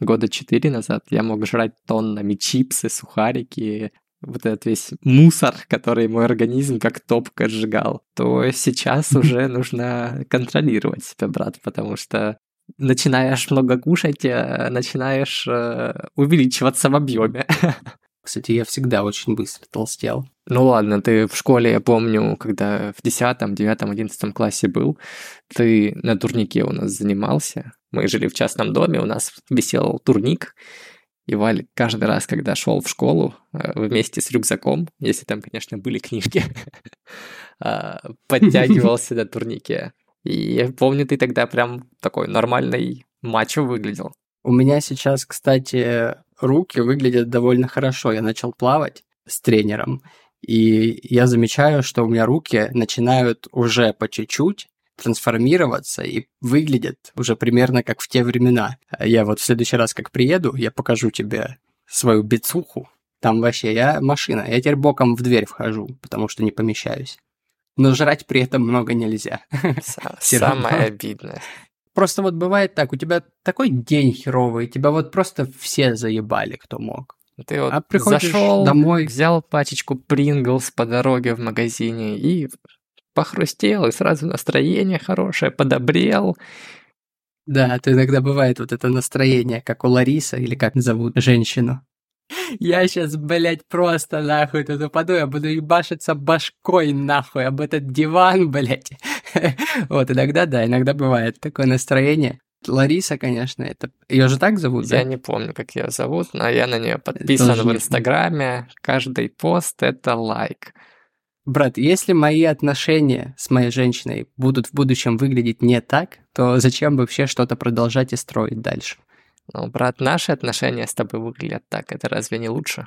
года четыре назад, я мог жрать тоннами чипсы, сухарики, вот этот весь мусор, который мой организм как топка сжигал. То сейчас уже нужно контролировать себя, брат, потому что... Начинаешь много кушать, начинаешь э, увеличиваться в объеме. Кстати, я всегда очень быстро толстел. Ну ладно, ты в школе, я помню, когда в десятом, девятом, одиннадцатом классе был, ты на турнике у нас занимался. Мы жили в частном доме, у нас висел турник. И Валь каждый раз, когда шел в школу вместе с рюкзаком, если там, конечно, были книжки, подтягивался до турника. И я помню, ты тогда прям такой нормальный мачо выглядел. У меня сейчас, кстати, руки выглядят довольно хорошо. Я начал плавать с тренером, и я замечаю, что у меня руки начинают уже по чуть-чуть трансформироваться и выглядит уже примерно как в те времена. Я вот в следующий раз, как приеду, я покажу тебе свою бицуху. Там вообще я машина. Я теперь боком в дверь вхожу, потому что не помещаюсь. Но жрать при этом много нельзя. Самое обидное. Просто вот бывает так, у тебя такой день херовый, тебя вот просто все заебали, кто мог. Ты вот а зашел домой, взял пачечку Принглс по дороге в магазине и похрустел, и сразу настроение хорошее, подобрел. Да, то иногда бывает вот это настроение, как у Ларисы, или как зовут женщину. Я сейчас, блядь, просто нахуй тут упаду, я буду ебашиться башкой нахуй об этот диван, блядь. Вот, иногда, да, иногда бывает такое настроение. Лариса, конечно, это... Ее же так зовут, да? Я не помню, как ее зовут, но я на нее подписан в Инстаграме. Каждый пост — это лайк. Брат, если мои отношения с моей женщиной будут в будущем выглядеть не так, то зачем вообще что-то продолжать и строить дальше? Ну, брат, наши отношения с тобой выглядят так. Это разве не лучше?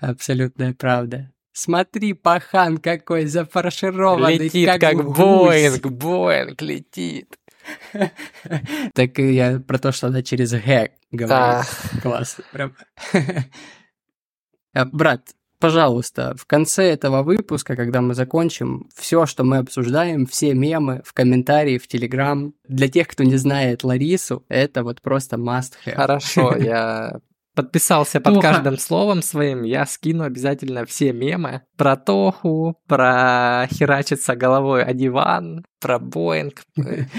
Абсолютная правда. Смотри, пахан какой зафаршированный. Летит как Боинг, Боинг летит. Так я про то, что она через Г говорит. Классно. Брат, пожалуйста, в конце этого выпуска, когда мы закончим, все, что мы обсуждаем, все мемы в комментарии, в Телеграм. Для тех, кто не знает Ларису, это вот просто must have. Хорошо, я подписался под каждым словом своим. Я скину обязательно все мемы про Тоху, про херачиться головой о диван, про Боинг.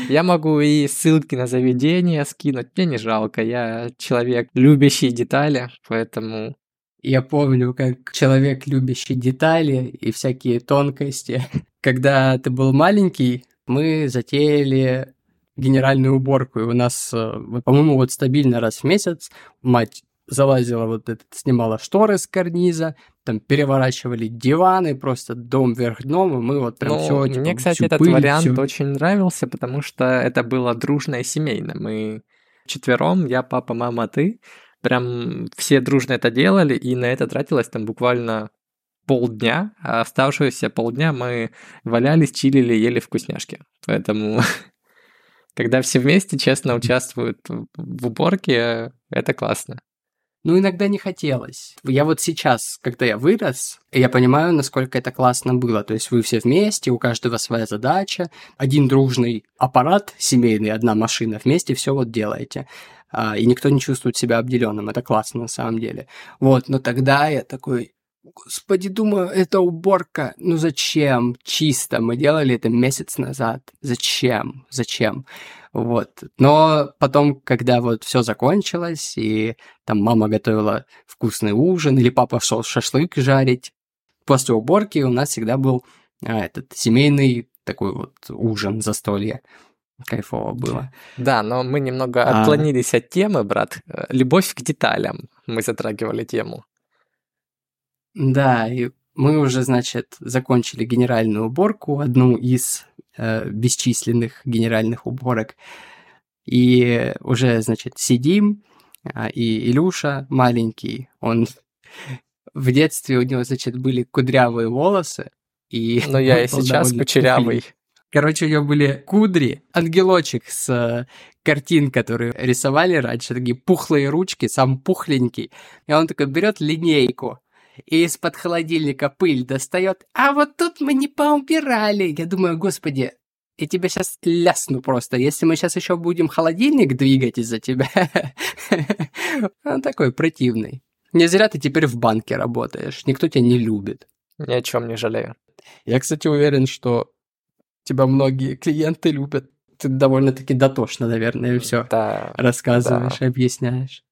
Я могу и ссылки на заведения скинуть. Мне не жалко, я человек, любящий детали, поэтому... Я помню, как человек, любящий детали и всякие тонкости. Когда ты был маленький, мы затеяли генеральную уборку. И у нас, по-моему, вот стабильно раз в месяц мать залазила, вот этот, снимала шторы с карниза, там переворачивали диваны, просто дом вверх дном, и мы вот прям ну, все... Мне, типа, кстати, этот пыль, вариант всё... очень нравился, потому что это было дружно и семейно. Мы вчетвером, я, папа, мама, ты... Прям все дружно это делали, и на это тратилось там буквально полдня, а оставшиеся полдня мы валялись, чилили, ели вкусняшки. Поэтому, когда все вместе честно участвуют в уборке, это классно. Ну, иногда не хотелось. Я вот сейчас, когда я вырос, я понимаю, насколько это классно было. То есть вы все вместе, у каждого своя задача, один дружный аппарат семейный, одна машина, вместе все вот делаете. И никто не чувствует себя обделенным. Это классно на самом деле. Вот, но тогда я такой, господи, думаю, это уборка. Ну зачем? Чисто. Мы делали это месяц назад. Зачем? Зачем? Вот. Но потом, когда вот все закончилось, и там мама готовила вкусный ужин, или папа шел шашлык жарить, после уборки у нас всегда был а, этот семейный такой вот ужин, застолье. Кайфово было. Да, но мы немного а... отклонились от темы, брат. Любовь к деталям. Мы затрагивали тему. Да, и мы уже, значит, закончили генеральную уборку, одну из э, бесчисленных генеральных уборок. И уже, значит, сидим, и Илюша маленький, он в детстве, у него, значит, были кудрявые волосы. И но я и сейчас кучерявый. Короче, у него были кудри, ангелочек с э, картин, которые рисовали раньше, такие пухлые ручки, сам пухленький. И он такой берет линейку и из-под холодильника пыль достает. А вот тут мы не поубирали. Я думаю, господи, я тебя сейчас лясну просто. Если мы сейчас еще будем холодильник двигать из-за тебя. Он такой противный. Не зря ты теперь в банке работаешь. Никто тебя не любит. Ни о чем не жалею. Я, кстати, уверен, что... Тебя многие клиенты любят. Ты довольно-таки дотошно, наверное, все да, рассказываешь да. и объясняешь.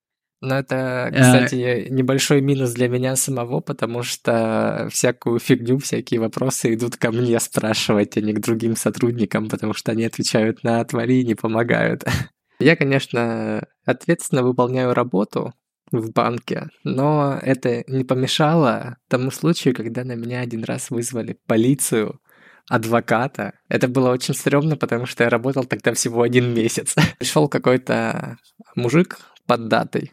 Но это, кстати, а... небольшой минус для меня самого, потому что всякую фигню, всякие вопросы идут ко мне спрашивать, а не к другим сотрудникам, потому что они отвечают на «отвали» и не помогают. Я, конечно, ответственно выполняю работу в банке, но это не помешало тому случаю, когда на меня один раз вызвали полицию, адвоката. Это было очень стрёмно, потому что я работал тогда всего один месяц. Пришел какой-то мужик поддатый.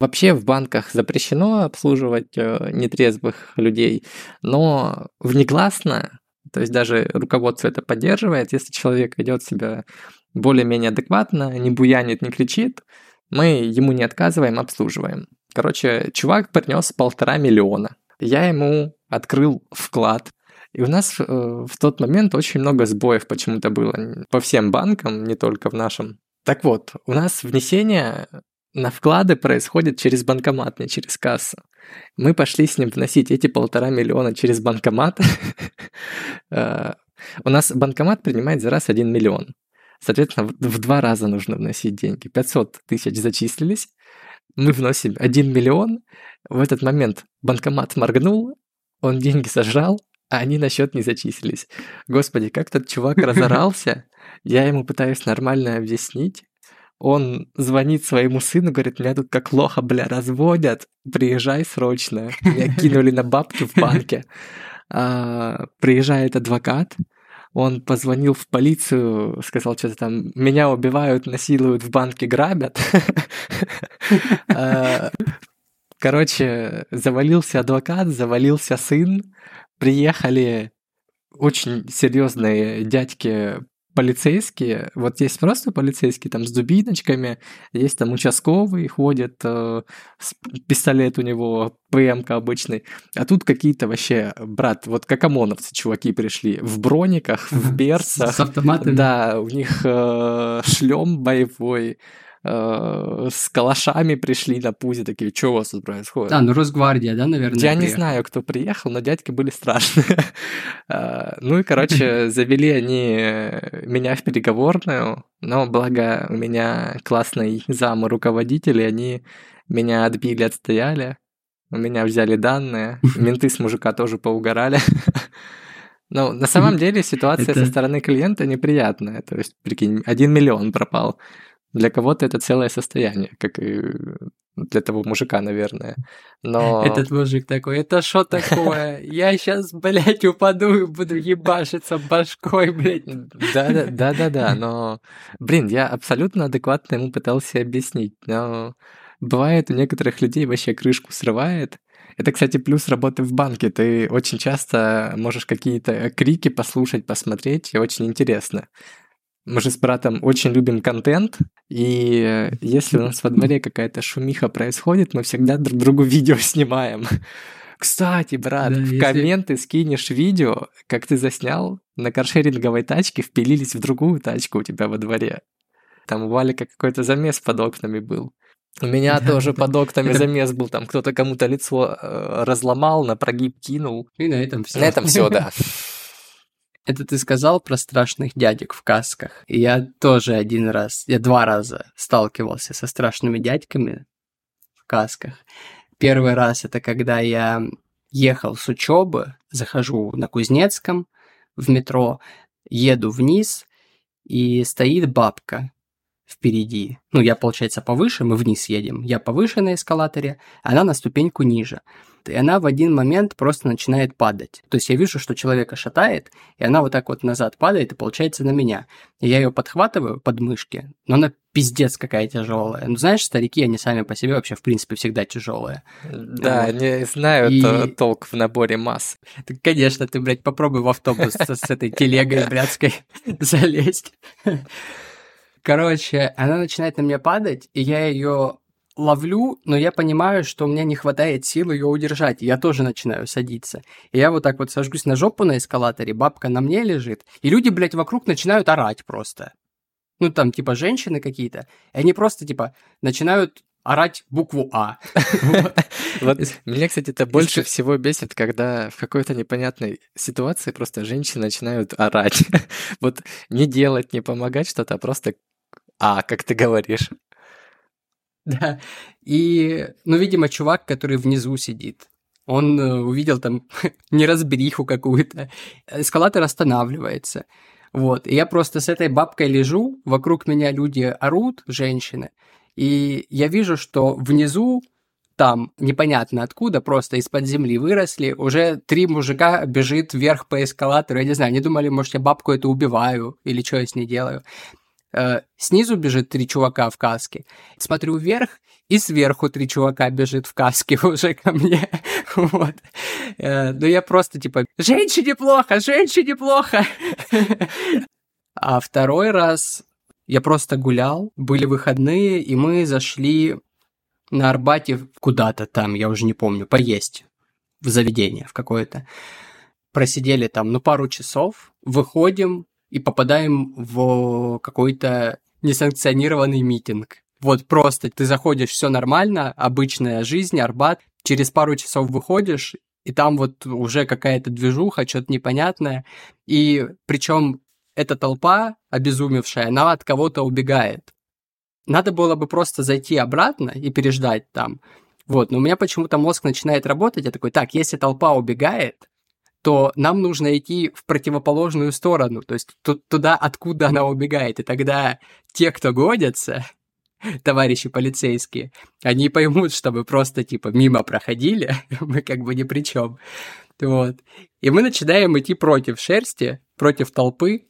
Вообще в банках запрещено обслуживать нетрезвых людей, но внегласно То есть даже руководство это поддерживает. Если человек ведет себя более-менее адекватно, не буянит, не кричит, мы ему не отказываем, обслуживаем. Короче, чувак принес полтора миллиона. Я ему открыл вклад. И у нас э, в тот момент очень много сбоев почему-то было. По всем банкам, не только в нашем. Так вот, у нас внесение на вклады происходит через банкомат, не через кассу. Мы пошли с ним вносить эти полтора миллиона через банкомат. У нас банкомат принимает за раз один миллион. Соответственно, в два раза нужно вносить деньги. пятьсот тысяч зачислились. Мы вносим один миллион. В этот момент банкомат моргнул, он деньги сожрал, а они на счет не зачислились. Господи, как тот чувак разорался. Я ему пытаюсь нормально объяснить. Он звонит своему сыну, говорит, меня тут как лоха, бля, разводят. Приезжай срочно. Меня кинули на бабки в банке. А, приезжает адвокат. Он позвонил в полицию, сказал что-то там, меня убивают, насилуют, в банке грабят. Короче, завалился адвокат, завалился сын. Приехали очень серьезные дядьки полицейские. Вот есть просто полицейские там с дубиночками, есть там участковый, ходит, пистолет у него, ПМ-ка обычный. А тут какие-то вообще, брат, вот как ОМОНовцы чуваки пришли в брониках, в берцах. С автоматами. Да, у них э, шлем боевой. С калашами пришли на пузе, такие, что у вас тут происходит? А, ну Росгвардия, да, наверное? Я приехал. Не знаю, кто приехал, но дядьки были страшные. Ну и, короче, завели они меня в переговорную, но благо у меня классный зам и руководитель, и они меня отбили, отстояли, у меня взяли данные, менты с мужика тоже поугарали. Ну, на самом деле ситуация со стороны клиента неприятная, то есть, прикинь, один миллион пропал. Для кого-то это целое состояние, как и для того мужика, наверное. Но... Этот мужик такой, это что такое? Я сейчас, блядь, упаду и буду ебашиться башкой, блядь. Да-да-да, но, блин, я абсолютно адекватно ему пытался объяснить, но бывает у некоторых людей вообще крышку срывает. Это, кстати, плюс работы в банке. Ты очень часто можешь какие-то крики послушать, посмотреть, и очень интересно. Мы же с братом очень любим контент, и если у нас во дворе какая-то шумиха происходит, мы всегда друг другу видео снимаем. Кстати, брат, да, в если... комменты скинешь видео, как ты заснял, на каршеринговой тачке впилились в другую тачку у тебя во дворе. Там у Валика какой-то замес под окнами был. У меня да, тоже это... под окнами это... замес был, там кто-то кому-то лицо разломал, на прогиб кинул. И на этом все. На этом все, да. Это ты сказал про страшных дядек в касках. Я тоже один раз, я два раза сталкивался со страшными дядьками в касках. Первый раз это когда я ехал с учебы, захожу на Кузнецком в метро, еду вниз, и стоит бабка впереди. Ну, я, получается, повыше, мы вниз едем. Я повыше на эскалаторе, она на ступеньку ниже. И она в один момент просто начинает падать. То есть я вижу, что человека шатает, и она вот так вот назад падает, и получается на меня. И я ее подхватываю под мышки, но она пиздец какая тяжелая. Ну, знаешь, старики, они сами по себе вообще, в принципе, всегда тяжелые. Да, вот. Не знаю и... толк в наборе масс. Так, конечно, ты, блядь, попробуй в автобус с этой телегой блядской залезть. Короче, она начинает на меня падать, и я ее... ловлю, но я понимаю, что у меня не хватает сил ее удержать, я тоже начинаю садиться. И я вот так вот сажусь на жопу на эскалаторе, бабка на мне лежит, и люди, блядь, вокруг начинают орать просто. Ну, там, типа, женщины какие-то, и они просто, типа, начинают орать букву «А». Меня, кстати, это больше всего бесит, когда в какой-то непонятной ситуации просто женщины начинают орать. Вот не делать, не помогать что-то, а просто «А», как ты говоришь. Да, и, ну, видимо, чувак, который внизу сидит, он увидел там неразбериху какую-то, эскалатор останавливается, вот, и я просто с этой бабкой лежу, вокруг меня люди орут, женщины, и я вижу, что внизу, там, непонятно откуда, просто из-под земли выросли, уже три мужика бежит вверх по эскалатору, я не знаю, они думали, может, я бабку эту убиваю, или что я с ней делаю. Снизу бежит три чувака в каске. Смотрю вверх, и сверху три чувака бежит в каске уже ко мне. Вот. Ну, я просто типа «Женщине плохо! Женщине плохо!» А второй раз я просто гулял, были выходные, и мы зашли на Арбате куда-то там, я уже не помню, поесть в заведение в какое-то. Просидели там, ну, пару часов, выходим и попадаем в какой-то несанкционированный митинг. Вот просто ты заходишь, все нормально, обычная жизнь, Арбат, через пару часов выходишь, и там вот уже какая-то движуха, что-то непонятное. И причем эта толпа, обезумевшая, она от кого-то убегает. Надо было бы просто зайти обратно и переждать там. Вот, но у меня почему-то мозг начинает работать, я такой, так, если толпа убегает, то нам нужно идти в противоположную сторону, то есть т- туда, откуда она убегает. И тогда те, кто годятся, товарищи полицейские, они поймут, что мы просто типа мимо проходили, мы как бы ни при чем. Вот. И мы начинаем идти против шерсти, против толпы,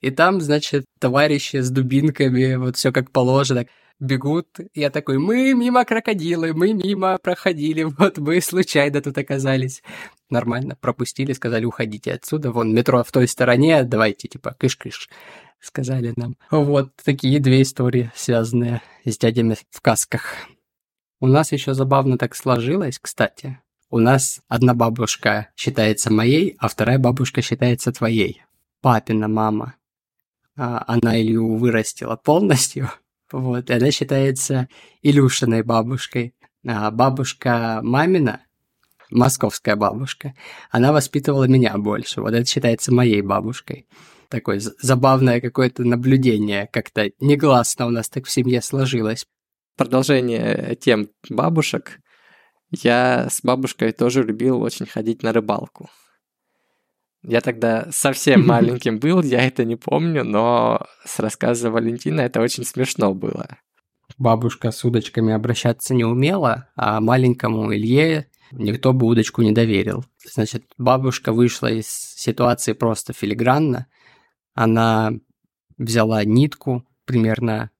и там, значит, товарищи с дубинками, вот все как положено, бегут. Я такой, мы мимо крокодилы, мы мимо проходили, вот мы случайно тут оказались. Нормально, пропустили, сказали, уходите отсюда, вон метро в той стороне, давайте, типа, кыш-кыш, сказали нам. Вот такие две истории, связанные с дядями в касках. У нас еще забавно так сложилось, кстати. У нас одна бабушка считается моей, а вторая бабушка считается твоей. Папина мама. Она Илью вырастила полностью, вот, и она считается Илюшиной бабушкой. А бабушка мамина, московская бабушка, она воспитывала меня больше, вот это считается моей бабушкой. Такое забавное какое-то наблюдение, как-то негласно у нас так в семье сложилось. Продолжение тем бабушек. Я с бабушкой тоже любил очень ходить на рыбалку. Я тогда совсем маленьким был, я это не помню, но с рассказа Валентина это очень смешно было. Бабушка с удочками обращаться не умела, а маленькому Илье никто бы удочку не доверил. Значит, бабушка вышла из ситуации просто филигранно. Она взяла нитку примерно,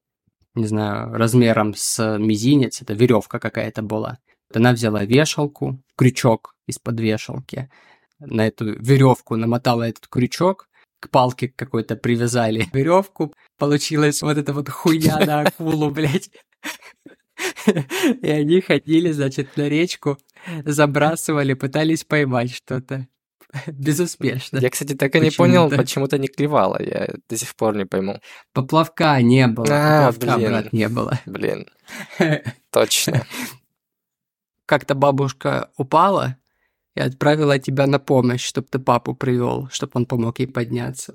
не знаю, размером с мизинец, это веревка какая-то была. Она взяла вешалку, крючок из-под вешалки, на эту веревку намотала этот крючок, к палке какой-то привязали веревку, получилась вот эта вот хуйня на акулу, блядь. И они ходили, значит, на речку, забрасывали, пытались поймать что-то. Безуспешно. Я, кстати, так и не понял, почему-то не клевало, я до сих пор не пойму. Поплавка не было, поплавка, брат, не было. Блин, точно. Как-то бабушка упала и отправила тебя на помощь, чтобы ты папу привел, чтобы он помог ей подняться.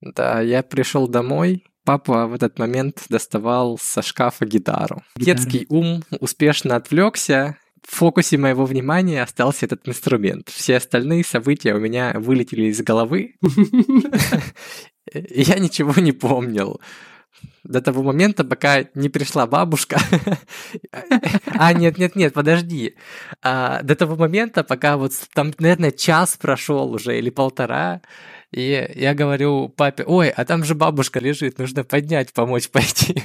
Да, я пришел домой, папа в этот момент доставал со шкафа гитару. Гитара. Детский ум успешно отвлекся, в фокусе моего внимания остался этот инструмент. Все остальные события у меня вылетели из головы, и я ничего не помнил. До того момента, пока не пришла бабушка. А, нет-нет-нет, подожди. А, до того момента, пока вот там, наверное, час прошел уже или полтора, и я говорю папе, ой, а там же бабушка лежит, нужно поднять, помочь пойти.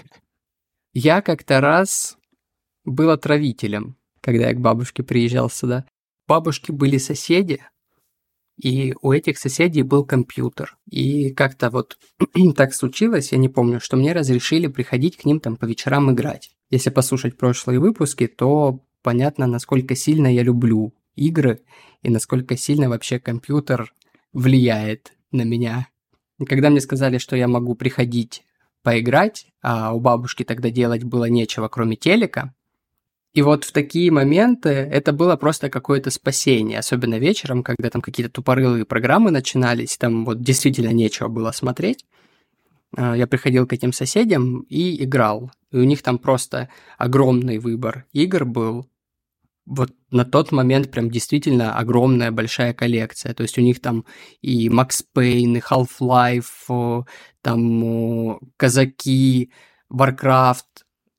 Я как-то раз был отравителем, когда я к бабушке приезжал сюда. У бабушки были соседи, и у этих соседей был компьютер. И как-то вот так случилось, я не помню, что мне разрешили приходить к ним там по вечерам играть. Если послушать прошлые выпуски, то понятно, насколько сильно я люблю игры и насколько сильно вообще компьютер влияет на меня. И когда мне сказали, что я могу приходить поиграть, а у бабушки тогда делать было нечего, кроме телека, и вот в такие моменты это было просто какое-то спасение, особенно вечером, когда там какие-то тупорылые программы начинались, там вот действительно нечего было смотреть. Я приходил к этим соседям и играл. И у них там просто огромный выбор игр был. Вот на тот момент прям действительно огромная большая коллекция. То есть у них там и Макс Пейн, и Half-Life, там Казаки, Warcraft.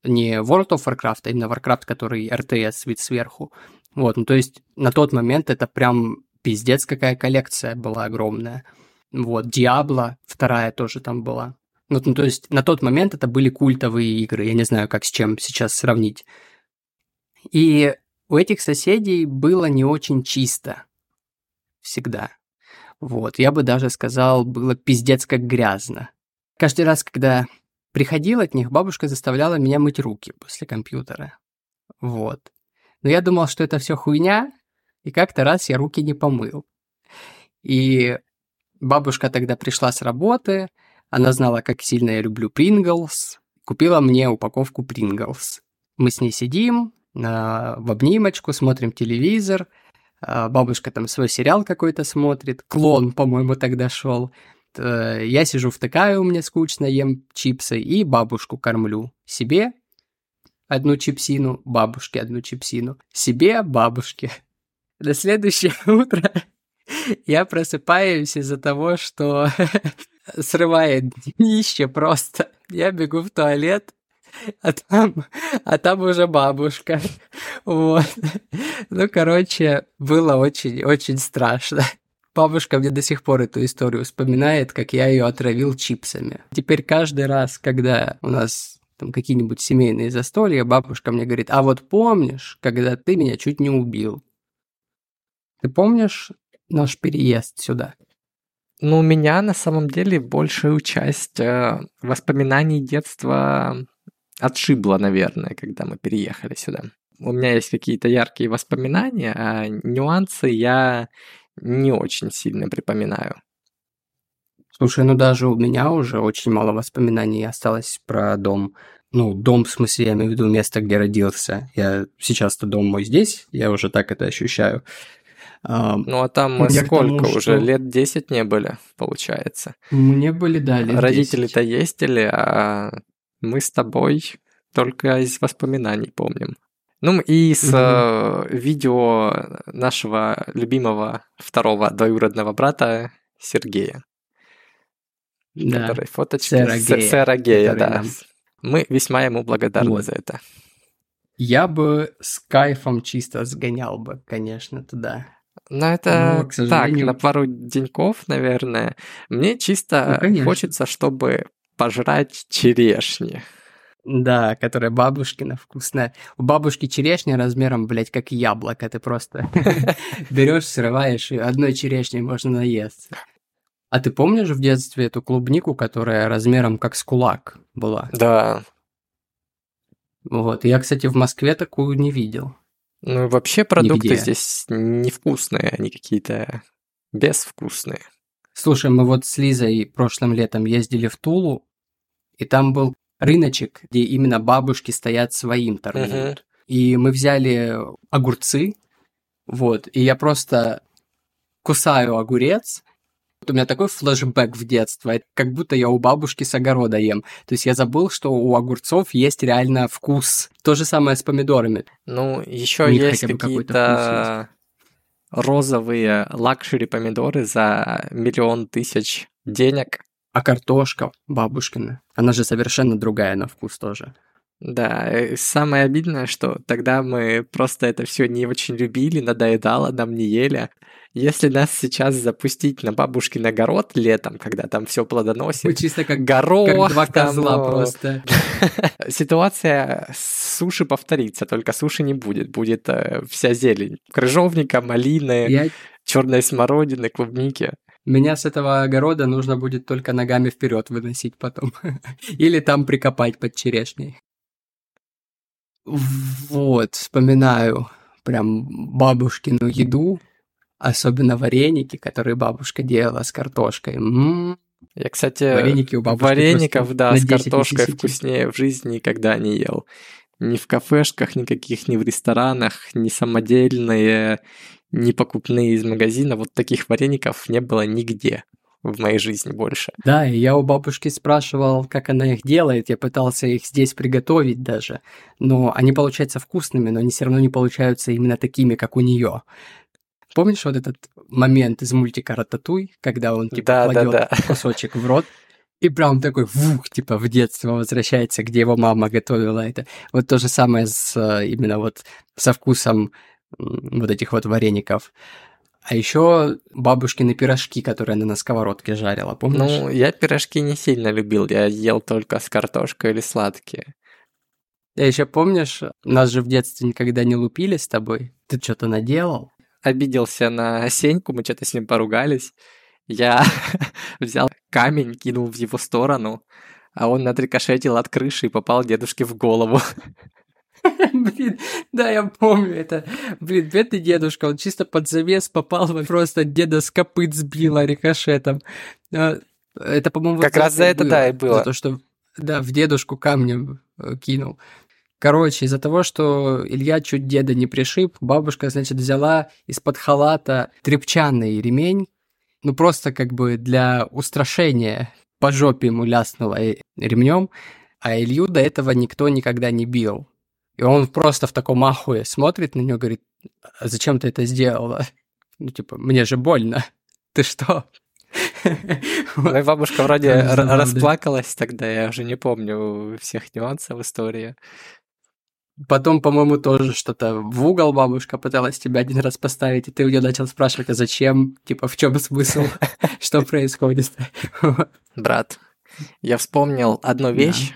Не World of Warcraft, а именно Warcraft, который эр тэ эс вид сверху. Вот, ну то есть на тот момент это прям пиздец какая коллекция была огромная. Вот, Diablo вторая тоже там была. Ну, ну, то есть на тот момент это были культовые игры, я не знаю, как с чем сейчас сравнить. И у этих соседей было не очень чисто всегда. Вот, я бы даже сказал, было пиздец как грязно. Каждый раз, когда приходил от них, бабушка заставляла меня мыть руки после компьютера. Вот. Но я думал, что это все хуйня, и как-то раз я руки не помыл. И бабушка тогда пришла с работы, она знала, как сильно я люблю Принглс, купила мне упаковку Принглс. Мы с ней сидим в обнимочку, смотрим телевизор, бабушка там свой сериал какой-то смотрит, «Клон», по-моему, тогда шел. Я сижу, втыкаю, мне скучно, ем чипсы и бабушку кормлю. Себе одну чипсину, бабушке одну чипсину, себе, бабушке. На следующее утро я просыпаюсь из-за того, что срывает днище просто. Я бегу в туалет, а там, а там уже бабушка. Вот. Ну, короче, было очень-очень страшно. Бабушка мне до сих пор эту историю вспоминает, как я ее отравил чипсами. Теперь каждый раз, когда у нас там какие-нибудь семейные застолья, бабушка мне говорит: а вот помнишь, когда ты меня чуть не убил? Ты помнишь наш переезд сюда? Ну, у меня на самом деле большую часть э, воспоминаний детства отшибла, наверное, когда мы переехали сюда. У меня есть какие-то яркие воспоминания, а нюансы я не очень сильно припоминаю. Слушай, ну даже у меня уже очень мало воспоминаний осталось про дом. Ну, дом, в смысле, я имею в виду место, где родился. Я сейчас-то дом мой здесь, я уже так это ощущаю. Ну, а там мы я сколько тому, уже? Что... Лет десять не были, получается. Мне были, да, лет родители-то десять. Ездили, а мы с тобой только из воспоминаний помним. Ну, и с mm-hmm. видео нашего любимого второго двоюродного брата Сергея. Да. Который фоточки Сергея, Сергея который да. Нам... Мы весьма ему благодарны вот. За это. Я бы с кайфом чисто сгонял бы, конечно, туда. Но это ну, к сожалению... так, на пару деньков, наверное. Мне чисто ну, хочется, чтобы пожрать черешни. Да, которая бабушкина вкусная. У бабушки черешня размером, блядь, как яблоко. Ты просто берешь, срываешь, и одной черешней можно наесться. А ты помнишь в детстве эту клубнику, которая размером как с кулак была? Да. Вот. Я, кстати, в Москве такую не видел. Ну, вообще продукты нигде. Здесь невкусные, они какие-то безвкусные. Слушай, мы вот с Лизой прошлым летом ездили в Тулу, и там был рыночек, где именно бабушки стоят своим торгуют. Uh-huh. И мы взяли огурцы, вот, и я просто кусаю огурец. У меня такой флешбэк в детство, как будто я у бабушки с огорода ем. То есть я забыл, что у огурцов есть реально вкус. То же самое с помидорами. Ну, еще есть какие-то розовые лакшери помидоры за миллион тысяч денег. А картошка бабушкина, она же совершенно другая на вкус тоже. Да, самое обидное, что тогда мы просто это все не очень любили, надоедало, нам не ели. Если нас сейчас запустить на бабушкин огород летом, когда там все плодоносит, мы чисто как горох, как два козла там, просто. Ситуация с суши повторится, только суши не будет, будет вся зелень крыжовника, малины, Я... черной смородины, клубники. Меня с этого огорода нужно будет только ногами вперед выносить потом, или там прикопать под черешней. Вот, вспоминаю прям бабушкину еду, особенно вареники, которые бабушка делала с картошкой. М-м-м. Я, кстати, вареники у бабушки вареников, да, с картошкой вкуснее в жизни никогда не ел. Ни в кафешках никаких, ни в ресторанах, ни самодельные, ни покупные из магазина. Вот таких вареников не было нигде в моей жизни больше. Да, и я у бабушки спрашивал, как она их делает, я пытался их здесь приготовить даже, но они получаются вкусными, но они все равно не получаются именно такими, как у нее. Помнишь вот этот момент из мультика «Рататуй», когда он типа да, кладет да, да. кусочек в рот, и прям такой вух, типа в детство возвращается, где его мама готовила это. Вот то же самое с именно вот со вкусом вот этих вот вареников. А еще бабушкины пирожки, которые она на сковородке жарила, помнишь? Ну, я пирожки не сильно любил, я ел только с картошкой или сладкие. А еще помнишь, нас же в детстве никогда не лупили с тобой? Ты что-то наделал? Обиделся на Сеньку, мы что-то с ним поругались. Я взял камень, кинул в его сторону, а он отрикошетил от крыши и попал дедушке в голову. Блин, да, я помню это. Блин, бедный дедушка, он чисто под завес попал, просто деда с копыт сбило рикошетом. Это, по-моему, как раз за это, да, и было. За то, что, да, в дедушку камнем кинул. Короче, из-за того, что Илья чуть деда не пришиб, бабушка, значит, взяла из-под халата тряпчаный ремень, ну, просто как бы для устрашения по жопе ему ляснула ремнем, а Илью до этого никто никогда не бил. И он просто в таком ахуе смотрит на нее, говорит: «А зачем ты это сделала? Ну, типа, мне же больно. Ты что?» Моя бабушка вроде расплакалась тогда, я уже не помню всех нюансов истории. Потом, по-моему, тоже что-то в угол бабушка пыталась тебя один раз поставить, и ты у нее начал спрашивать: а зачем? Типа, в чем смысл? Что происходит? Брат, я вспомнил одну вещь.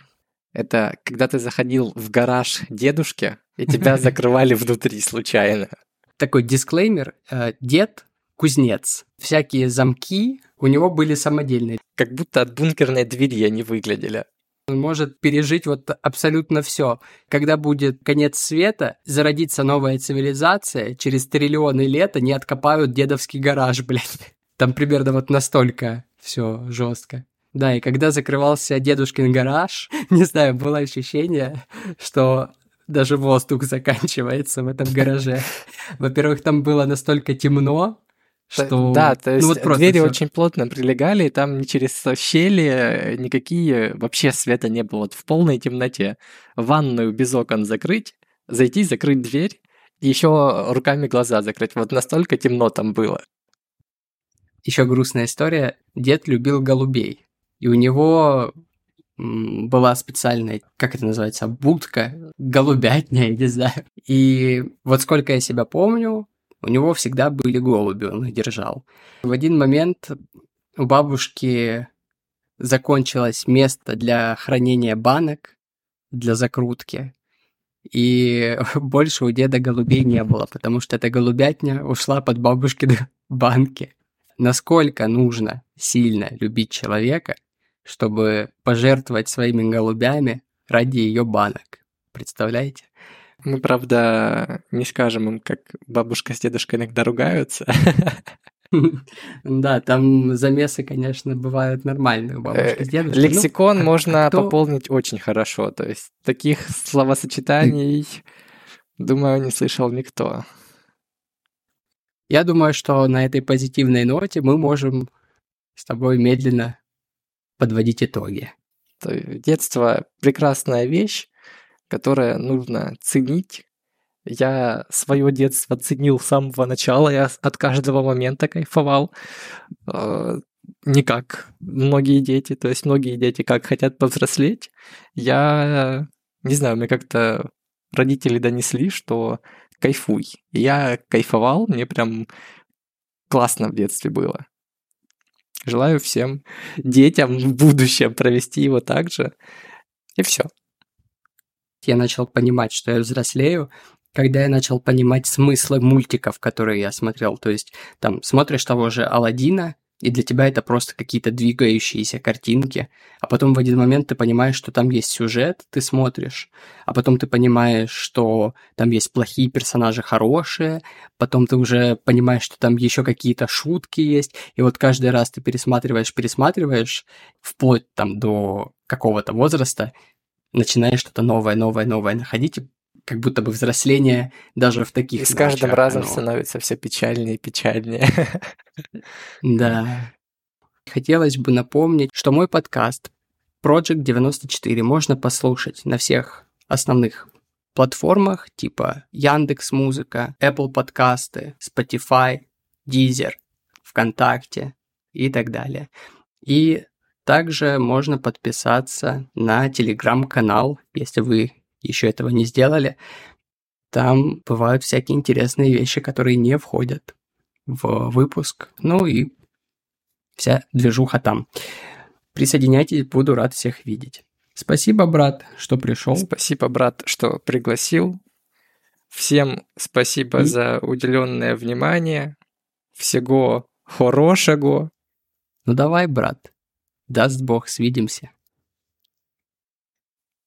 Это когда ты заходил в гараж дедушки, и тебя закрывали внутри случайно. Такой дисклеймер. Дед – кузнец. Всякие замки у него были самодельные. Как будто от бункерной двери они выглядели. Он может пережить вот абсолютно все. Когда будет конец света, зародится новая цивилизация, через триллионы лет они откопают дедовский гараж, блядь. Там примерно вот настолько все жестко. Да, и когда закрывался дедушкин гараж, не знаю, было ощущение, что даже воздух заканчивается в этом гараже. Во-первых, там было настолько темно, что... Да, то есть ну, вот двери всё очень плотно прилегали, и там ни через щели никакие вообще света не было. Вот в полной темноте. Ванную без окон закрыть, зайти, закрыть дверь, и еще руками глаза закрыть. Вот настолько темно там было. Еще грустная история. Дед любил голубей. И у него была специальная, как это называется, будка, голубятня, я не знаю. И вот сколько я себя помню, у него всегда были голуби, он их держал. В один момент у бабушки закончилось место для хранения банок, для закрутки. И больше у деда голубей не было, потому что эта голубятня ушла под бабушкины банки. Насколько нужно сильно любить человека, чтобы пожертвовать своими голубями ради ее банок. Представляете? Мы, правда, не скажем им, как бабушка с дедушкой иногда ругаются. Да, там замесы, конечно, бывают нормальные у бабушки с дедушкой. Лексикон можно пополнить очень хорошо. То есть таких словосочетаний, думаю, не слышал никто. Я думаю, что на этой позитивной ноте мы можем с тобой медленно подводить итоги. Детство – прекрасная вещь, которую нужно ценить. Я свое детство ценил с самого начала, я от каждого момента кайфовал. Не как многие дети, то есть многие дети как хотят повзрослеть. Я не знаю, мне как-то родители донесли, что... кайфуй. Я кайфовал, мне прям классно в детстве было. Желаю всем детям в будущем провести его так же. И все. Я начал понимать, что я взрослею, когда я начал понимать смыслы мультиков, которые я смотрел. То есть там смотришь того же Аладдина, и для тебя это просто какие-то двигающиеся картинки. А потом в один момент ты понимаешь, что там есть сюжет, ты смотришь. А потом ты понимаешь, что там есть плохие персонажи, хорошие. Потом ты уже понимаешь, что там еще какие-то шутки есть. И вот каждый раз ты пересматриваешь, пересматриваешь, вплоть там до какого-то возраста, начинаешь что-то новое, новое, новое находить. И как будто бы взросление даже в таких... И с каждым разом оно... становится все печальнее и печальнее. Да. Хотелось бы напомнить, что мой подкаст Project девяносто четыре можно послушать на всех основных платформах типа Яндекс.Музыка, Apple подкасты, Spotify, Deezer, ВКонтакте и так далее. И также можно подписаться на Телеграм-канал, если вы еще этого не сделали. Там бывают всякие интересные вещи, которые не входят в выпуск. Ну и вся движуха там. Присоединяйтесь, буду рад всех видеть. Спасибо, брат, что пришел. Спасибо, брат, что пригласил. Всем спасибо и... за уделенное внимание. Всего хорошего. Ну давай, брат. Даст Бог, свидимся.